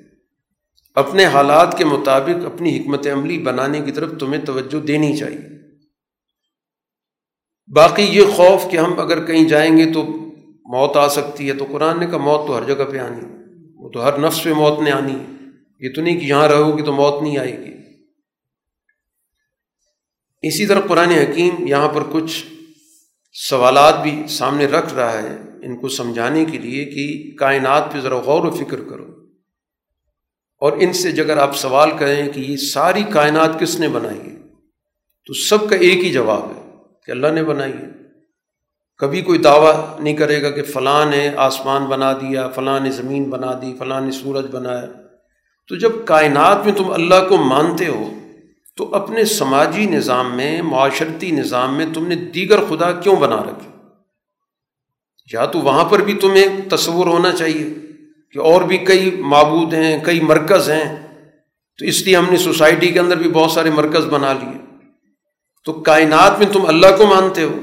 اپنے حالات کے مطابق اپنی حکمت عملی بنانے کی طرف تمہیں توجہ دینی چاہیے۔ باقی یہ خوف کہ ہم اگر کہیں جائیں گے تو موت آ سکتی ہے، تو قرآن نے کہا موت تو ہر جگہ پہ آنی ہے، وہ تو ہر نفس پہ موت نے آنی ہے، یہ تو نہیں کہ یہاں رہو گی تو موت نہیں آئے گی۔ اسی طرح قرآن حکیم یہاں پر کچھ سوالات بھی سامنے رکھ رہا ہے ان کو سمجھانے کے لیے کہ کائنات پہ ذرا غور و فکر کرو، اور ان سے اگر آپ سوال کریں کہ یہ ساری کائنات کس نے بنائی ہے، تو سب کا ایک ہی جواب ہے کہ اللہ نے بنائی ہے۔ کبھی کوئی دعویٰ نہیں کرے گا کہ فلاں نے آسمان بنا دیا، فلاں نے زمین بنا دی، فلاں نے سورج بنایا۔ تو جب کائنات میں تم اللہ کو مانتے ہو تو اپنے سماجی نظام میں، معاشرتی نظام میں تم نے دیگر خدا کیوں بنا رکھے؟ یا تو وہاں پر بھی تمہیں تصور ہونا چاہیے کہ اور بھی کئی معبود ہیں، کئی مرکز ہیں، تو اس لیے ہم نے سوسائٹی کے اندر بھی بہت سارے مرکز بنا لیے۔ تو کائنات میں تم اللہ کو مانتے ہو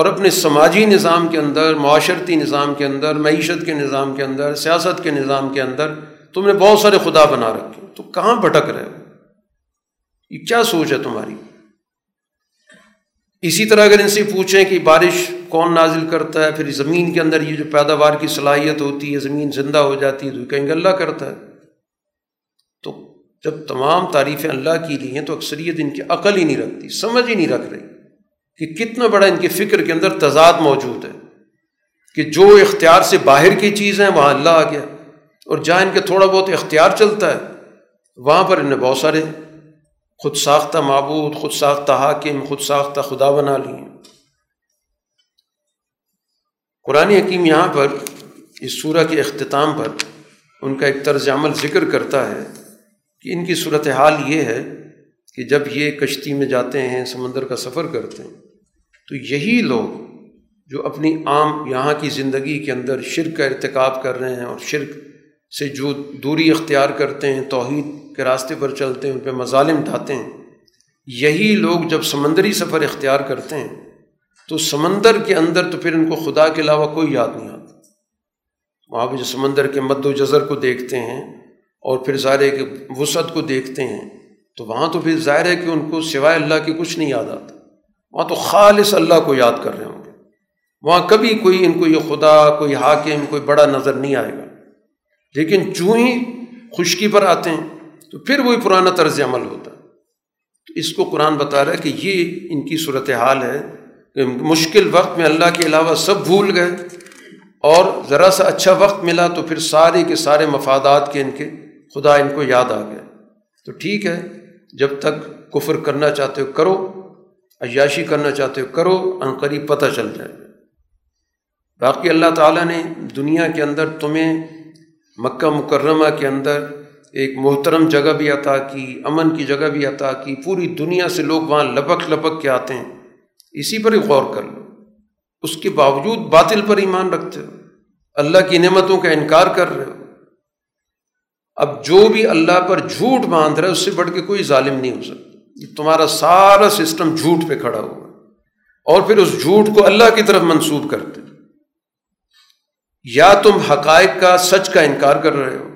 اور اپنے سماجی نظام کے اندر، معاشرتی نظام کے اندر، معیشت کے نظام کے اندر، سیاست کے نظام کے اندر تم نے بہت سارے خدا بنا رکھے، تو کہاں بھٹک رہے ہو؟ یہ کیا سوچ ہے تمہاری؟ اسی طرح اگر ان سے پوچھیں کہ بارش کون نازل کرتا ہے، پھر زمین کے اندر یہ جو پیداوار کی صلاحیت ہوتی ہے، زمین زندہ ہو جاتی ہے، تو کہیں گے اللہ کرتا ہے۔ تو جب تمام تعریفیں اللہ کی لی ہیں تو اکثریت ان کی عقل ہی نہیں رکھتی، سمجھ ہی نہیں رکھ رہی کہ کتنا بڑا ان کے فکر کے اندر تضاد موجود ہے کہ جو اختیار سے باہر کی چیز ہیں وہاں اللہ آ گیا، اور جہاں ان کے تھوڑا بہت اختیار چلتا ہے وہاں پر انہیں بہت سارے خود ساختہ معبود، خود ساختہ حاکم، خود ساختہ خدا بنا لیے ہیں۔ قرآن حکیم یہاں پر اس سورہ کے اختتام پر ان کا ایک طرز عمل ذکر کرتا ہے کہ ان کی صورتحال یہ ہے کہ جب یہ کشتی میں جاتے ہیں، سمندر کا سفر کرتے ہیں، تو یہی لوگ جو اپنی عام یہاں کی زندگی کے اندر شرک کا ارتکاب کر رہے ہیں اور شرک سے جو دوری اختیار کرتے ہیں، توحید کے راستے پر چلتے ہیں، ان پہ مظالم ڈھاتے ہیں، یہی لوگ جب سمندری سفر اختیار کرتے ہیں تو سمندر کے اندر تو پھر ان کو خدا کے علاوہ کوئی یاد نہیں آتا۔ وہاں پہ جو سمندر کے مد و جزر کو دیکھتے ہیں اور پھر ظاہر ہے کہ وسعت کو دیکھتے ہیں تو وہاں تو پھر ظاہر ہے کہ ان کو سوائے اللہ کے کچھ نہیں یاد آتا، وہاں تو خالص اللہ کو یاد کر رہے ہوں گے، وہاں کبھی کوئی ان کو یہ خدا، کوئی حاکم، کوئی بڑا نظر نہیں آئے گا۔ لیکن چوں ہی خشکی پر آتے ہیں تو پھر وہی پرانا طرز عمل ہوتا ہے۔ تو اس کو قرآن بتا رہا ہے کہ یہ ان کی صورتحال ہے کہ مشکل وقت میں اللہ کے علاوہ سب بھول گئے اور ذرا سا اچھا وقت ملا تو پھر سارے کے سارے مفادات کے ان کے خدا ان کو یاد آ گئے۔ تو ٹھیک ہے، جب تک کفر کرنا چاہتے ہو کرو، عیاشی کرنا چاہتے ہو کرو، ان قریب پتہ چل جائے گا۔ باقی اللہ تعالیٰ نے دنیا کے اندر تمہیں مکہ مکرمہ کے اندر ایک محترم جگہ بھی عطا کی، امن کی جگہ بھی عطا کی، پوری دنیا سے لوگ وہاں لپک لپک کے آتے ہیں، اسی پر ہی غور کر لو۔ اس کے باوجود باطل پر ایمان رکھتے ہو، اللہ کی نعمتوں کا انکار کر رہے ہو۔ اب جو بھی اللہ پر جھوٹ باندھ رہا ہے اس سے بڑھ کے کوئی ظالم نہیں ہو سکتا۔ تمہارا سارا سسٹم جھوٹ پہ کھڑا ہوا اور پھر اس جھوٹ کو اللہ کی طرف منسوب کرتے ہو۔ یا تم حقائق کا، سچ کا انکار کر رہے ہو۔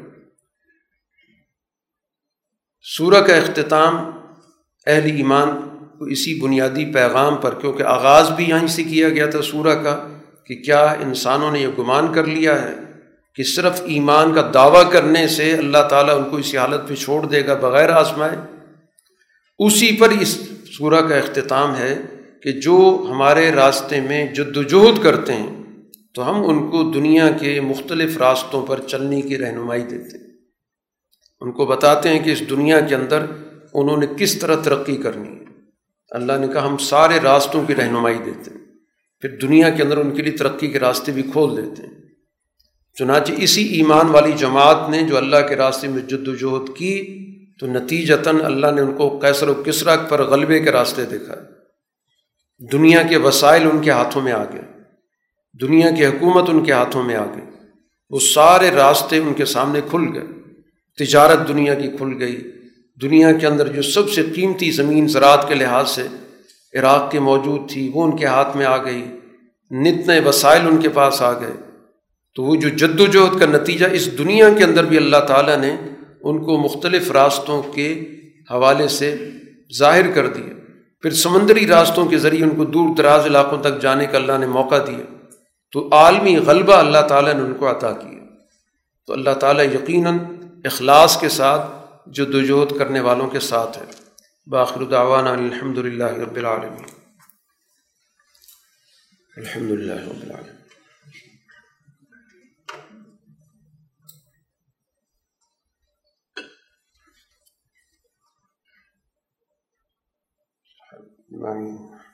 سورہ کا اختتام اہل ایمان کو اسی بنیادی پیغام پر، کیونکہ آغاز بھی یہیں سے کیا گیا تھا سورہ کا کہ کیا انسانوں نے یہ گمان کر لیا ہے کہ صرف ایمان کا دعویٰ کرنے سے اللہ تعالیٰ ان کو اسی حالت پہ چھوڑ دے گا بغیر آزمائے۔ اسی پر اس سورہ کا اختتام ہے کہ جو ہمارے راستے میں جد و جہد کرتے ہیں تو ہم ان کو دنیا کے مختلف راستوں پر چلنے کی رہنمائی دیتے ہیں، ان کو بتاتے ہیں کہ اس دنیا کے اندر انہوں نے کس طرح ترقی کرنی ہے۔ اللہ نے کہا ہم سارے راستوں کی رہنمائی دیتے ہیں، پھر دنیا کے اندر ان کے لیے ترقی کے راستے بھی کھول دیتے ہیں۔ چنانچہ اسی ایمان والی جماعت نے جو اللہ کے راستے میں جد و جہد کی تو نتیجتاً اللہ نے ان کو قیصر و کسریٰ پر غلبے کے راستے دکھائے، دنیا کے وسائل ان کے ہاتھوں میں آ گئے، دنیا کی حکومت ان کے ہاتھوں میں آ گئی، وہ سارے راستے ان کے سامنے کھل گئے۔ تجارت دنیا کی کھل گئی، دنیا کے اندر جو سب سے قیمتی زمین زراعت کے لحاظ سے عراق کے موجود تھی وہ ان کے ہاتھ میں آ گئی، نت نئے وسائل ان کے پاس آ گئے۔ تو وہ جو جد و جہد کا نتیجہ اس دنیا کے اندر بھی اللہ تعالیٰ نے ان کو مختلف راستوں کے حوالے سے ظاہر کر دیا، پھر سمندری راستوں کے ذریعے ان کو دور دراز علاقوں تک جانے کا اللہ نے موقع دیا، تو عالمی غلبہ اللہ تعالیٰ نے ان کو عطا کیا۔ تو اللہ تعالیٰ یقیناً اخلاص کے ساتھ جد و جہد کرنے والوں کے ساتھ ہے۔ باخر دعوانا الحمد للہ رب العالمین۔ الحمد للہ رب العالمین۔ آمین۔